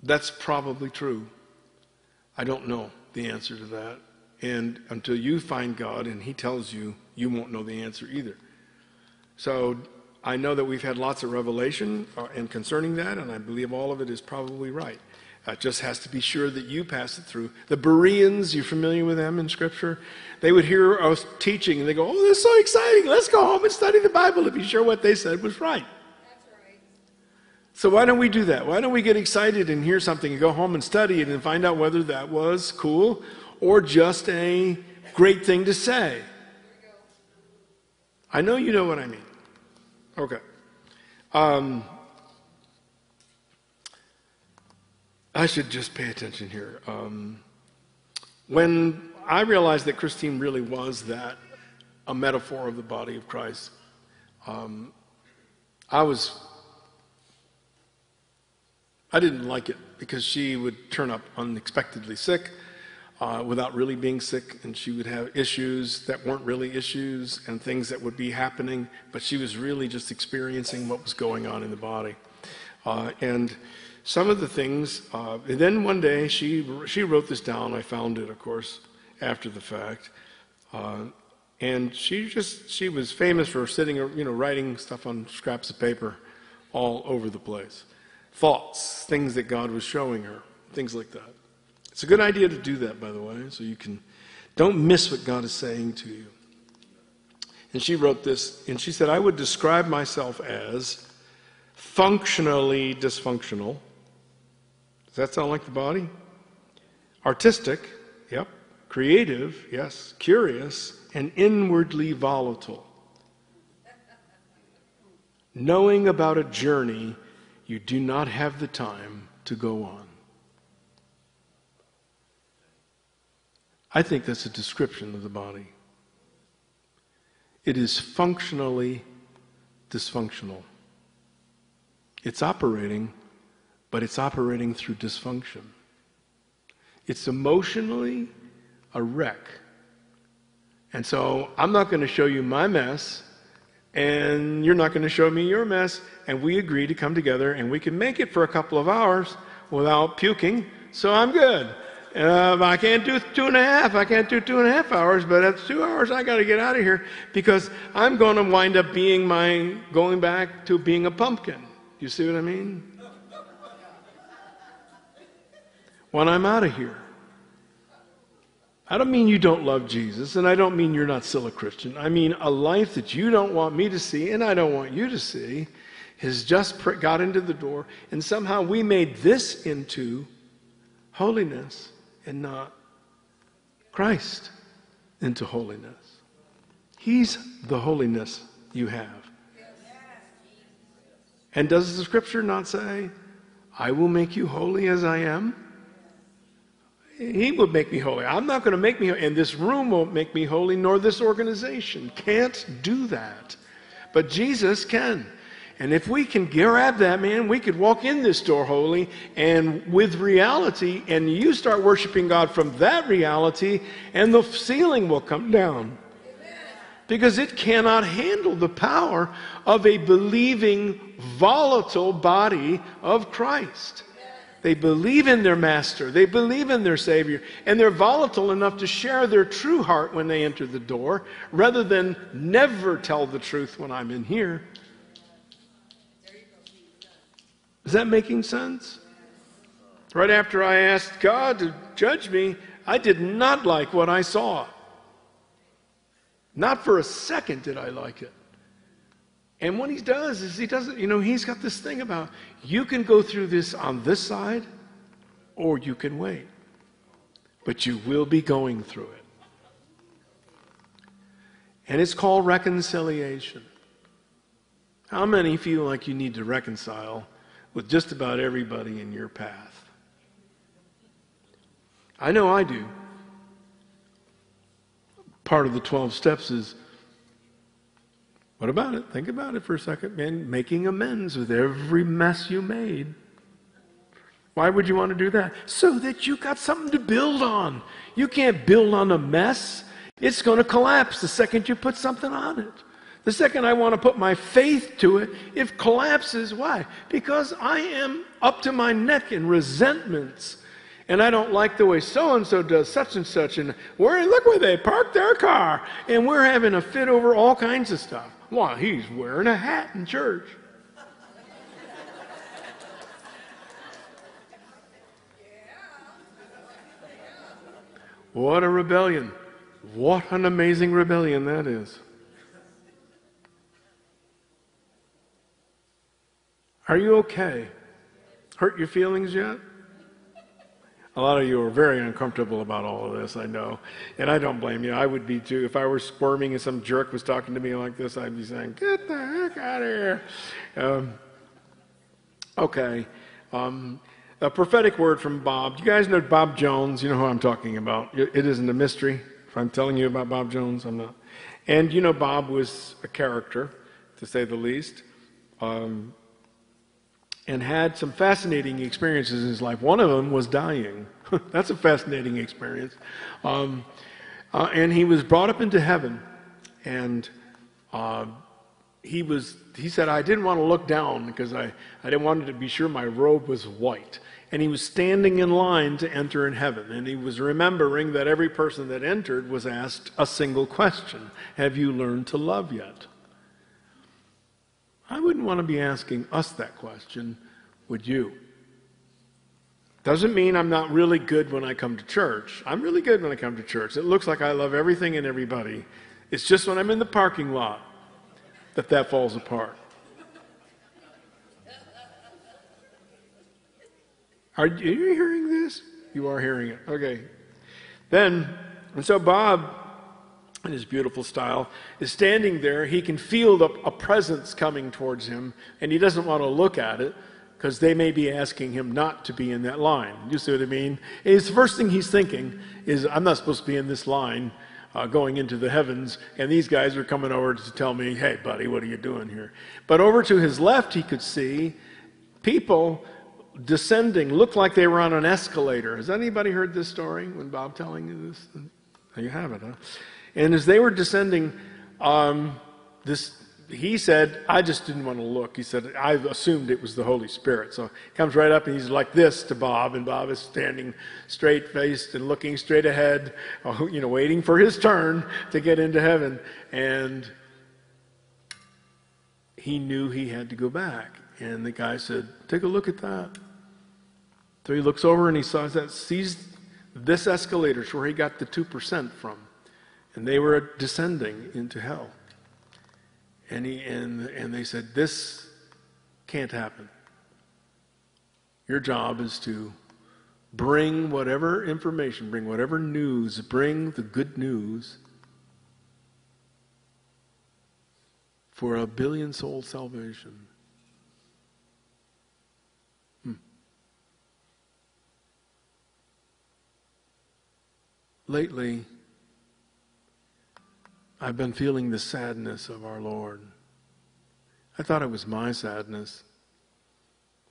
that's probably true. I don't know the answer to that. And until you find God and he tells you, you won't know the answer either. So I know that we've had lots of revelation uh, and concerning that, and I believe all of it is probably right. Uh, just has to be sure that you pass it through. The Bereans, you're familiar with them in Scripture? They would hear us teaching, and they go, oh, this is so exciting. Let's go home and study the Bible to be sure what they said was right. That's right. So why don't we do that? Why don't we get excited and hear something and go home and study it and find out whether that was cool or just a great thing to say? I know you know what I mean. Okay. Um, I should just pay attention here. Um, when I realized that Christine really was that, a metaphor of the body of Christ, um, I was, I didn't like it because she would turn up unexpectedly sick. Uh, without really being sick, and she would have issues that weren't really issues and things that would be happening, but she was really just experiencing what was going on in the body. Uh, and some of the things, uh, and then one day she, she wrote this down. I found it, of course, after the fact. Uh, and she just, she was famous for sitting, you know, writing stuff on scraps of paper all over the place. Thoughts, things that God was showing her, things like that. It's a good idea to do that, by the way, so you can, don't miss what God is saying to you. And she wrote this, and she said, I would describe myself as functionally dysfunctional. Does that sound like the body? Artistic, yep. Creative, yes. Curious, and inwardly volatile. Knowing about a journey, you do not have the time to go on. I think that's a description of the body. It is functionally dysfunctional. It's operating, but it's operating through dysfunction. It's emotionally a wreck. And so I'm not going to show you my mess, and you're not going to show me your mess, and we agree to come together, and we can make it for a couple of hours without puking, so I'm good. Uh, I can't do two and a half. I can't do two and a half hours, but that's two hours. I got to get out of here because I'm going to wind up being my, going back to being a pumpkin. You see what I mean? When I'm out of here. I don't mean you don't love Jesus, and I don't mean you're not still a Christian. I mean a life that you don't want me to see, and I don't want you to see, has just got into the door, and somehow we made this into holiness. And not Christ into holiness. He's the holiness you have. And does the Scripture not say, I will make you holy as I am? He will make me holy. I'm not going to make me holy. And this room won't make me holy, nor this organization. Can't do that. But Jesus can. And if we can grab that, man, we could walk in this door holy and with reality, and you start worshiping God from that reality, and the ceiling will come down. Amen. Because it cannot handle the power of a believing, volatile body of Christ. Amen. They believe in their master. They believe in their Savior. And they're volatile enough to share their true heart when they enter the door, rather than never tell the truth when I'm in here. Is that making sense? Right after I asked God to judge me, I did not like what I saw. Not for a second did I like it. And what he does is he doesn't, you know, he's got this thing about, you can go through this on this side, or you can wait. But you will be going through it. And it's called reconciliation. How many feel like you need to reconcile with just about everybody in your path? I know I do. Part of the twelve steps is, what about it? Think about it for a second, man. Making amends with every mess you made. Why would you want to do that? So that you got something to build on. You can't build on a mess. It's going to collapse the second you put something on it. The second I want to put my faith to it, it collapses. Why? Because I am up to my neck in resentments. And I don't like the way so-and-so does such and such. And where, look where they parked their car. And we're having a fit over all kinds of stuff. Why, he's wearing a hat in church. What a rebellion. What an amazing rebellion that is. Are you okay? Hurt your feelings yet? A lot of you are very uncomfortable about all of this, I know. And I don't blame you. I would be too. If I were squirming and some jerk was talking to me like this, I'd be saying, get the heck out of here. Um, okay. Um, a prophetic word from Bob. You guys know Bob Jones. You know who I'm talking about. It isn't a mystery. If I'm telling you about Bob Jones, I'm not. And you know Bob was a character, to say the least. Um... and had some fascinating experiences in his life. One of them was dying. That's a fascinating experience. Um, uh, and he was brought up into heaven, and uh, he was, he said, I didn't want to look down because I, I didn't want to be sure my robe was white. And he was standing in line to enter in heaven, and he was remembering that every person that entered was asked a single question. Have you learned to love yet? I wouldn't want to be asking us that question, would you? Doesn't mean I'm not really good when I come to church. I'm really good when I come to church. It looks like I love everything and everybody. It's just when I'm in the parking lot that that falls apart. Are you hearing this? You are hearing it. Okay. Then, and so Bob, in his beautiful style, is standing there. He can feel the, a presence coming towards him, and he doesn't want to look at it because they may be asking him not to be in that line. You see what I mean? And his first thing he's thinking is, I'm not supposed to be in this line uh, going into the heavens, and these guys are coming over to tell me, hey, buddy, what are you doing here? But over to his left, he could see people descending, looked like they were on an escalator. Has anybody heard this story when Bob telling you this? You haven't, huh? And as they were descending, um, this, he said, I just didn't want to look. He said, I assumed it was the Holy Spirit. So he comes right up, and he's like this to Bob, and Bob is standing straight-faced and looking straight ahead, you know, waiting for his turn to get into heaven. And he knew he had to go back. And the guy said, take a look at that. So he looks over, and he saw that, sees this escalator where he got the two percent from. And they were descending into hell. And, he, and, and they said, this can't happen. Your job is to bring whatever information, bring whatever news, bring the good news for a billion soul salvation. Hmm. Lately, I've been feeling the sadness of our Lord. I thought it was my sadness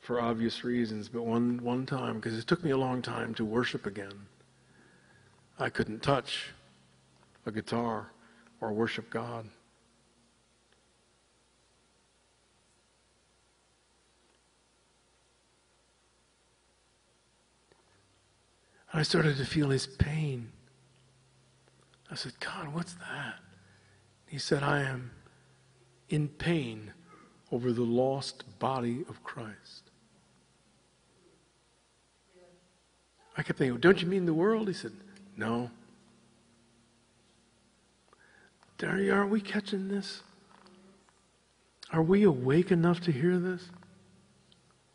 for obvious reasons, but one, one time, because it took me a long time to worship again, I couldn't touch a guitar or worship God. I started to feel his pain. I said, God, what's that? He said, I am in pain over the lost body of Christ. I kept thinking, don't you mean the world? He said, no. Darryl, are we catching this? Are we awake enough to hear this?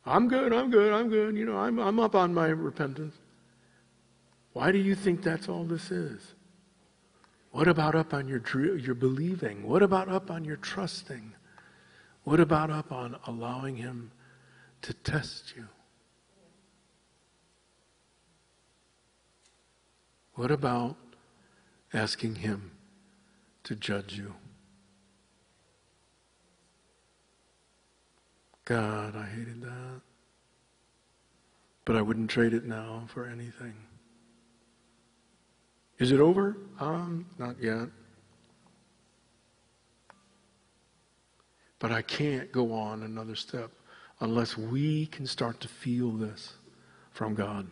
I'm good, I'm good, I'm good. You know, I'm, I'm up on my repentance. Why do you think that's all this is? What about up on your your believing? What about up on your trusting? What about up on allowing him to test you? What about asking him to judge you? God, I hated that. But I wouldn't trade it now for anything. Is it over? Um, not yet. But I can't go on another step unless we can start to feel this from God.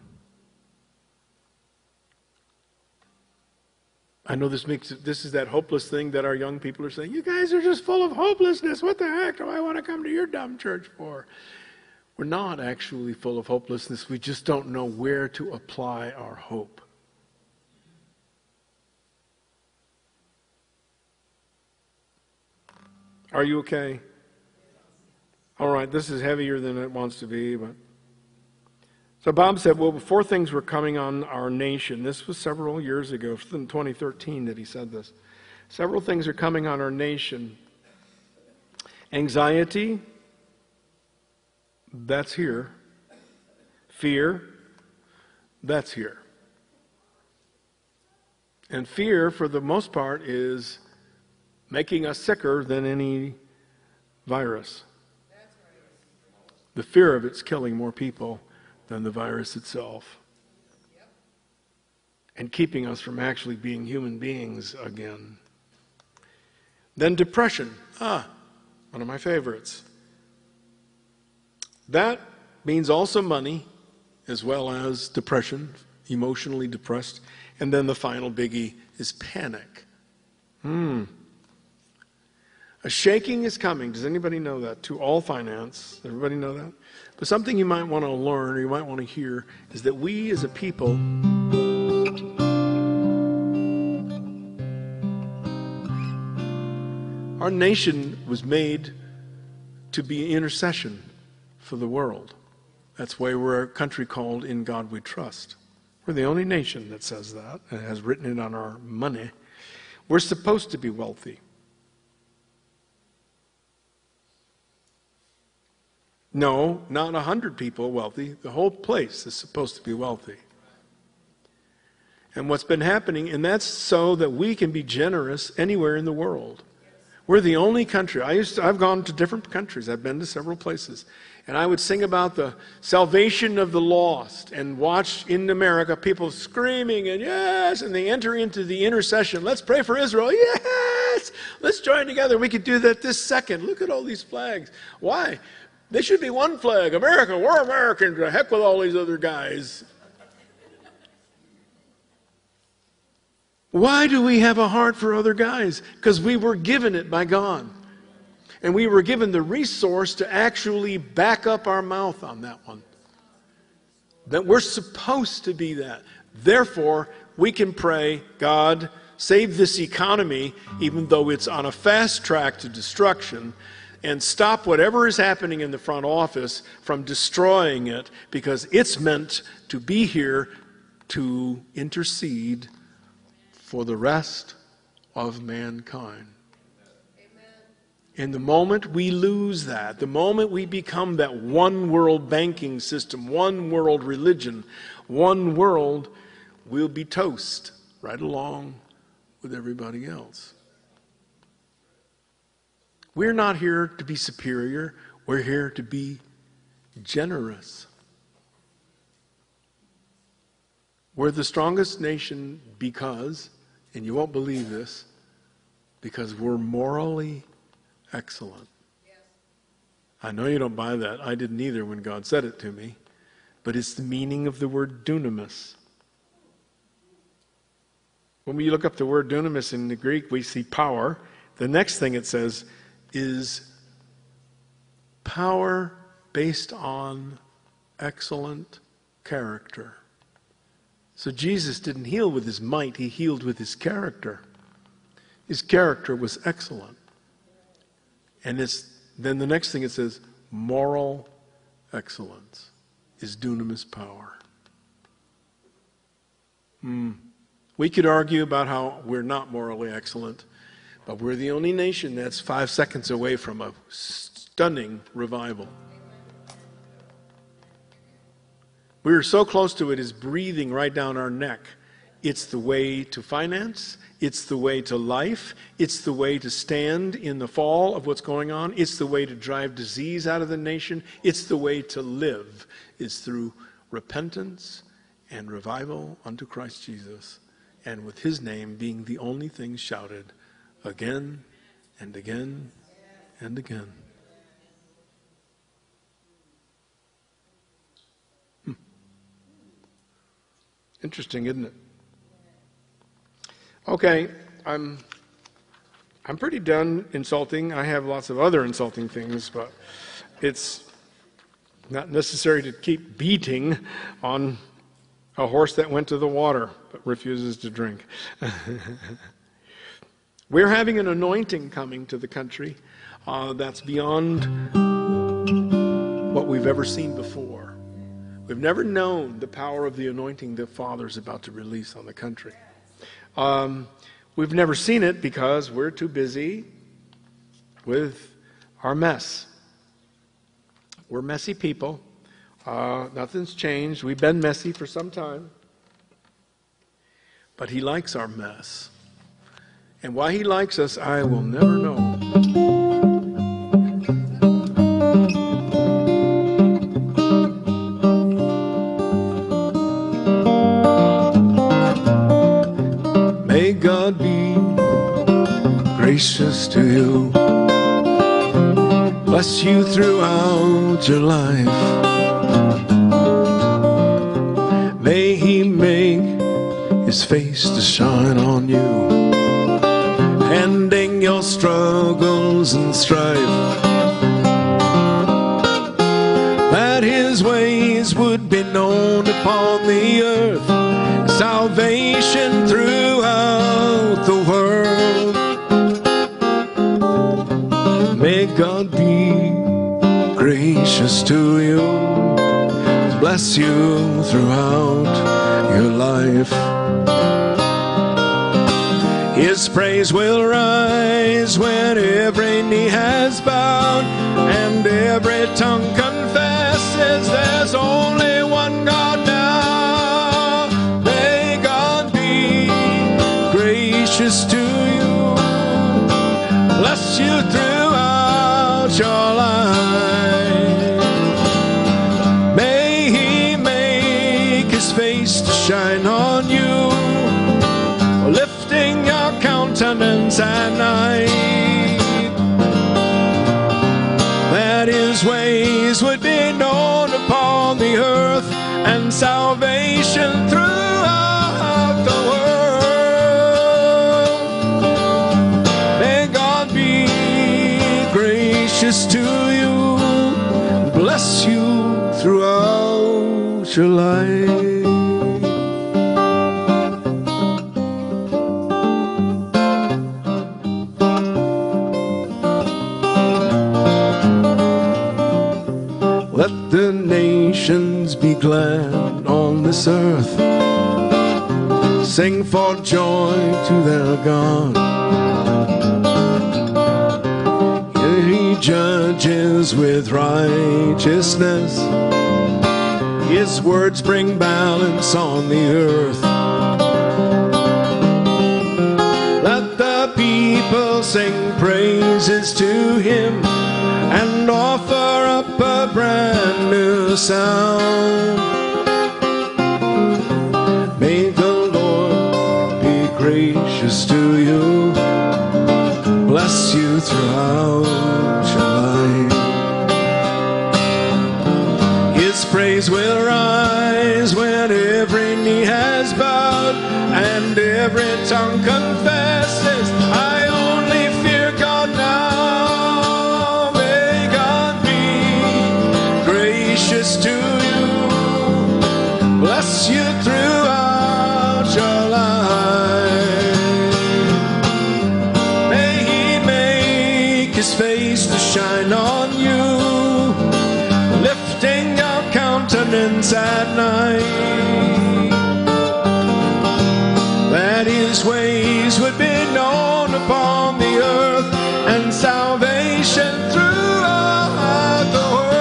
I know this makes this is that hopeless thing that our young people are saying, you guys are just full of hopelessness. What the heck do I want to come to your dumb church for? We're not actually full of hopelessness. We just don't know where to apply our hope. Are you okay? All right, this is heavier than it wants to be. But so Bob said, well, before things were coming on our nation, this was several years ago, in twenty thirteen that he said this, several things are coming on our nation. Anxiety, that's here. Fear, that's here. And fear, for the most part, is making us sicker than any virus. The fear of it's killing more people than the virus itself. And keeping us from actually being human beings again. Then depression. Ah, one of my favorites. That means also money, as well as depression, emotionally depressed. And then the final biggie is panic. Hmm. A shaking is coming. Does anybody know that? To all finance. Everybody know that? But something you might want to learn or you might want to hear is that we as a people... Our nation was made to be intercession for the world. That's why we're a country called In God We Trust. We're the only nation that says that and has written it on our money. We're supposed to be wealthy. No, not a hundred people wealthy. The whole place is supposed to be wealthy. And what's been happening, and that's so that we can be generous anywhere in the world. We're the only country. I used to, I've gone to different countries. I've been to several places. And I would sing about the salvation of the lost and watch in America people screaming and yes, and they enter into the intercession. Let's pray for Israel. Yes! Let's join together. We could do that this second. Look at all these flags. Why? They should be one flag. America, we're Americans. The heck with all these other guys. Why do we have a heart for other guys? Because we were given it by God. And we were given the resource to actually back up our mouth on that one. That we're supposed to be that. Therefore, we can pray, God, save this economy, even though it's on a fast track to destruction, and stop whatever is happening in the front office from destroying it, because it's meant to be here to intercede for the rest of mankind. Amen. And the moment we lose that, the moment we become that one world banking system, one world religion, one world, we'll be toast right along with everybody else. We're not here to be superior. We're here to be generous. We're the strongest nation because... And you won't believe this, because we're morally excellent. Yes. I know you don't buy that. I didn't either when God said it to me. But it's the meaning of the word dunamis. When we look up the word dunamis in the Greek, we see power. The next thing it says is power based on excellent character. So Jesus didn't heal with his might, he healed with his character. His character was excellent. And it's, then the next thing it says, moral excellence is dunamis power. Mm. We could argue about how we're not morally excellent, but we're the only nation that's five seconds away from a stunning revival. We are so close to it, it's breathing right down our neck. It's the way to finance. It's the way to life. It's the way to stand in the fall of what's going on. It's the way to drive disease out of the nation. It's the way to live. It's through repentance and revival unto Christ Jesus. And with his name being the only thing shouted again and again and again. Interesting, isn't it? Okay, I'm I'm pretty done insulting. I have lots of other insulting things, but it's not necessary to keep beating on a horse that went to the water but refuses to drink. We're having an anointing coming to the country uh, that's beyond what we've ever seen before. We've never known the power of the anointing that Father's about to release on the country. Um, we've never seen it because we're too busy with our mess. We're messy people. Uh, nothing's changed. We've been messy for some time. But he likes our mess. And why he likes us, I will never know. May God be gracious to you. Bless you throughout your life. May he make his face to shine on you, ending your struggles and strife, that his ways would be known upon the earth, salvation throughout the world. May God be gracious to you. Bless you throughout your life. His praise will rise when every knee has bowed and every tongue confesses there's only one God now. May God be gracious to you. Bless you throughout your life. Shine on you, lifting your countenance at night, that his ways would be known upon the earth, and salvation throughout the world. May God be gracious to you, bless you throughout your life. The nations be glad on this earth, sing for joy to their God. Here he judges with righteousness, his words bring balance on the earth. Let the people sing praises to him and offer up a brand new sound. May the Lord be gracious to you, bless you throughout your life. His praise will rise when every knee has bowed and every tongue confesses, I only fear God now. To you, bless you throughout your life. May he make his face to shine on you, lifting your countenance at night, that his ways would be known upon the earth, and salvation throughout the world.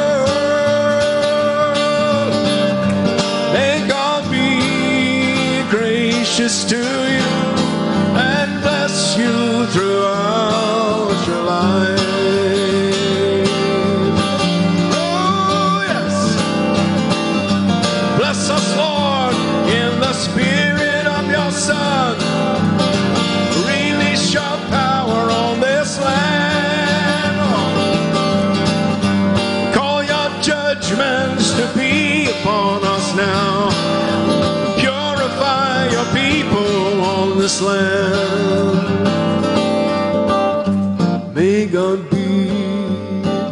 Gracious to you and bless you throughout your life. Oh, yes. Bless us, Lord, in the spirit of your Son. Release your power on this land. Oh. Call your judgments to be upon us now. This land. May God be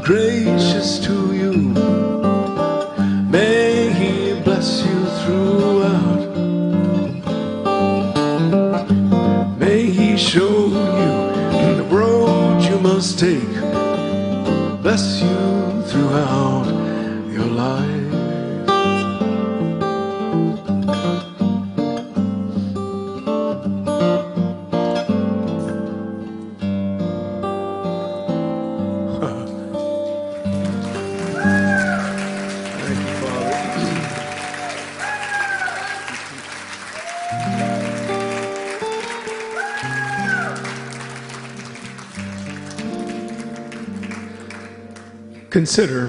gracious to you. May he bless you throughout. May he show you the road you must take bless you throughout your life. Consider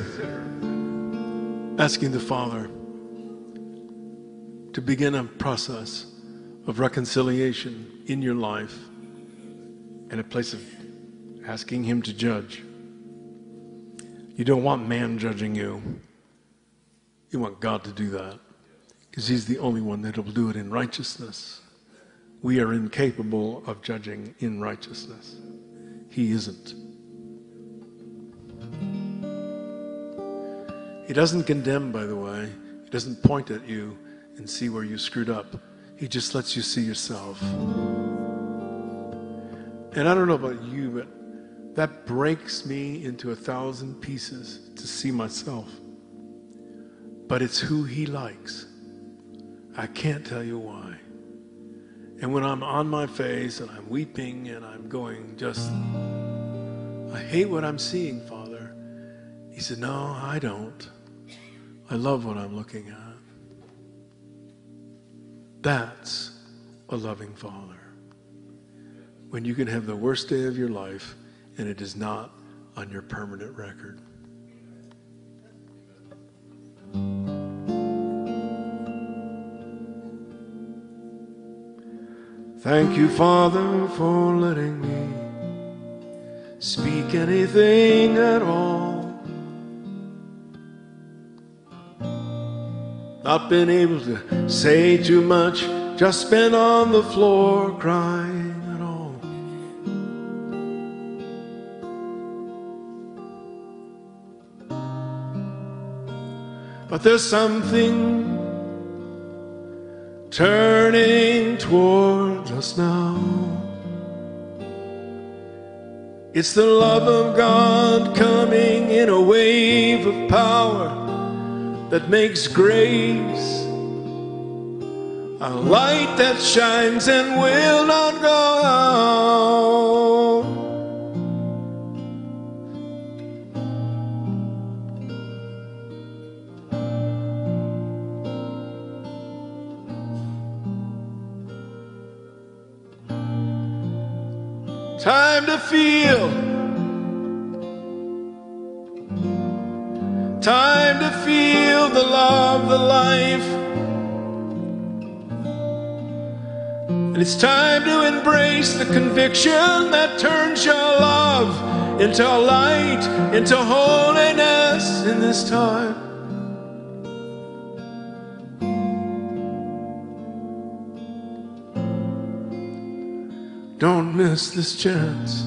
asking the Father to begin a process of reconciliation in your life in a place of asking Him to judge. You don't want man judging you. You want God to do that because He's the only one that will do it in righteousness. We are incapable of judging in righteousness. He isn't. He doesn't condemn, by the way. He doesn't point at you and see where you screwed up. He just lets you see yourself. And I don't know about you, but that breaks me into a thousand pieces to see myself. But it's who He likes. I can't tell you why. And when I'm on my face and I'm weeping and I'm going just, I hate what I'm seeing, Father. He said, no, I don't. I love what I'm looking at. That's a loving Father. When you can have the worst day of your life and it is not on your permanent record. Thank you, Father, for letting me speak anything at all. Not been able to say too much, just been on the floor crying at all. But there's something turning toward us now. It's the love of God coming in a wave of power that makes grace a light that shines and will not go out. Time to feel. Time to feel the love, the life. And it's time to embrace the conviction that turns your love into light, into holiness in this time. Don't miss this chance.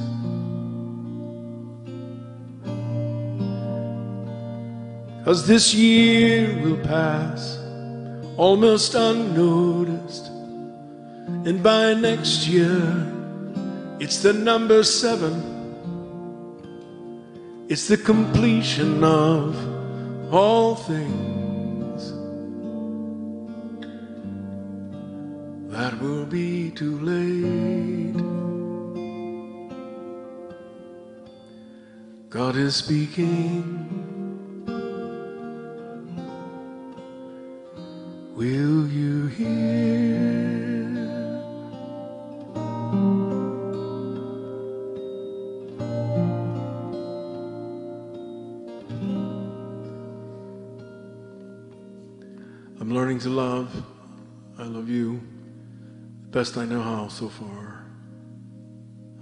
Cause this year will pass almost unnoticed, and by next year it's the number seven. It's the completion of all things that will be too late. God is speaking. Will you hear? I'm learning to love. I love you the best I know how so far.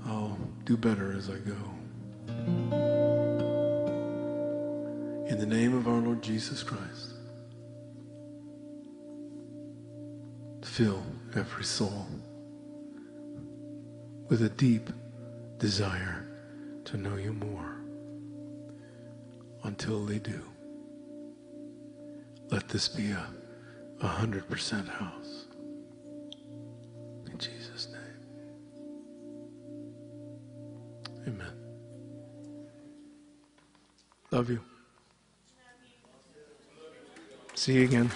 I'll do better as I go. In the name of our Lord Jesus Christ. Fill every soul with a deep desire to know you more. Until they do, let this be a a hundred percent house. In Jesus' name. Amen. Love you. See you again.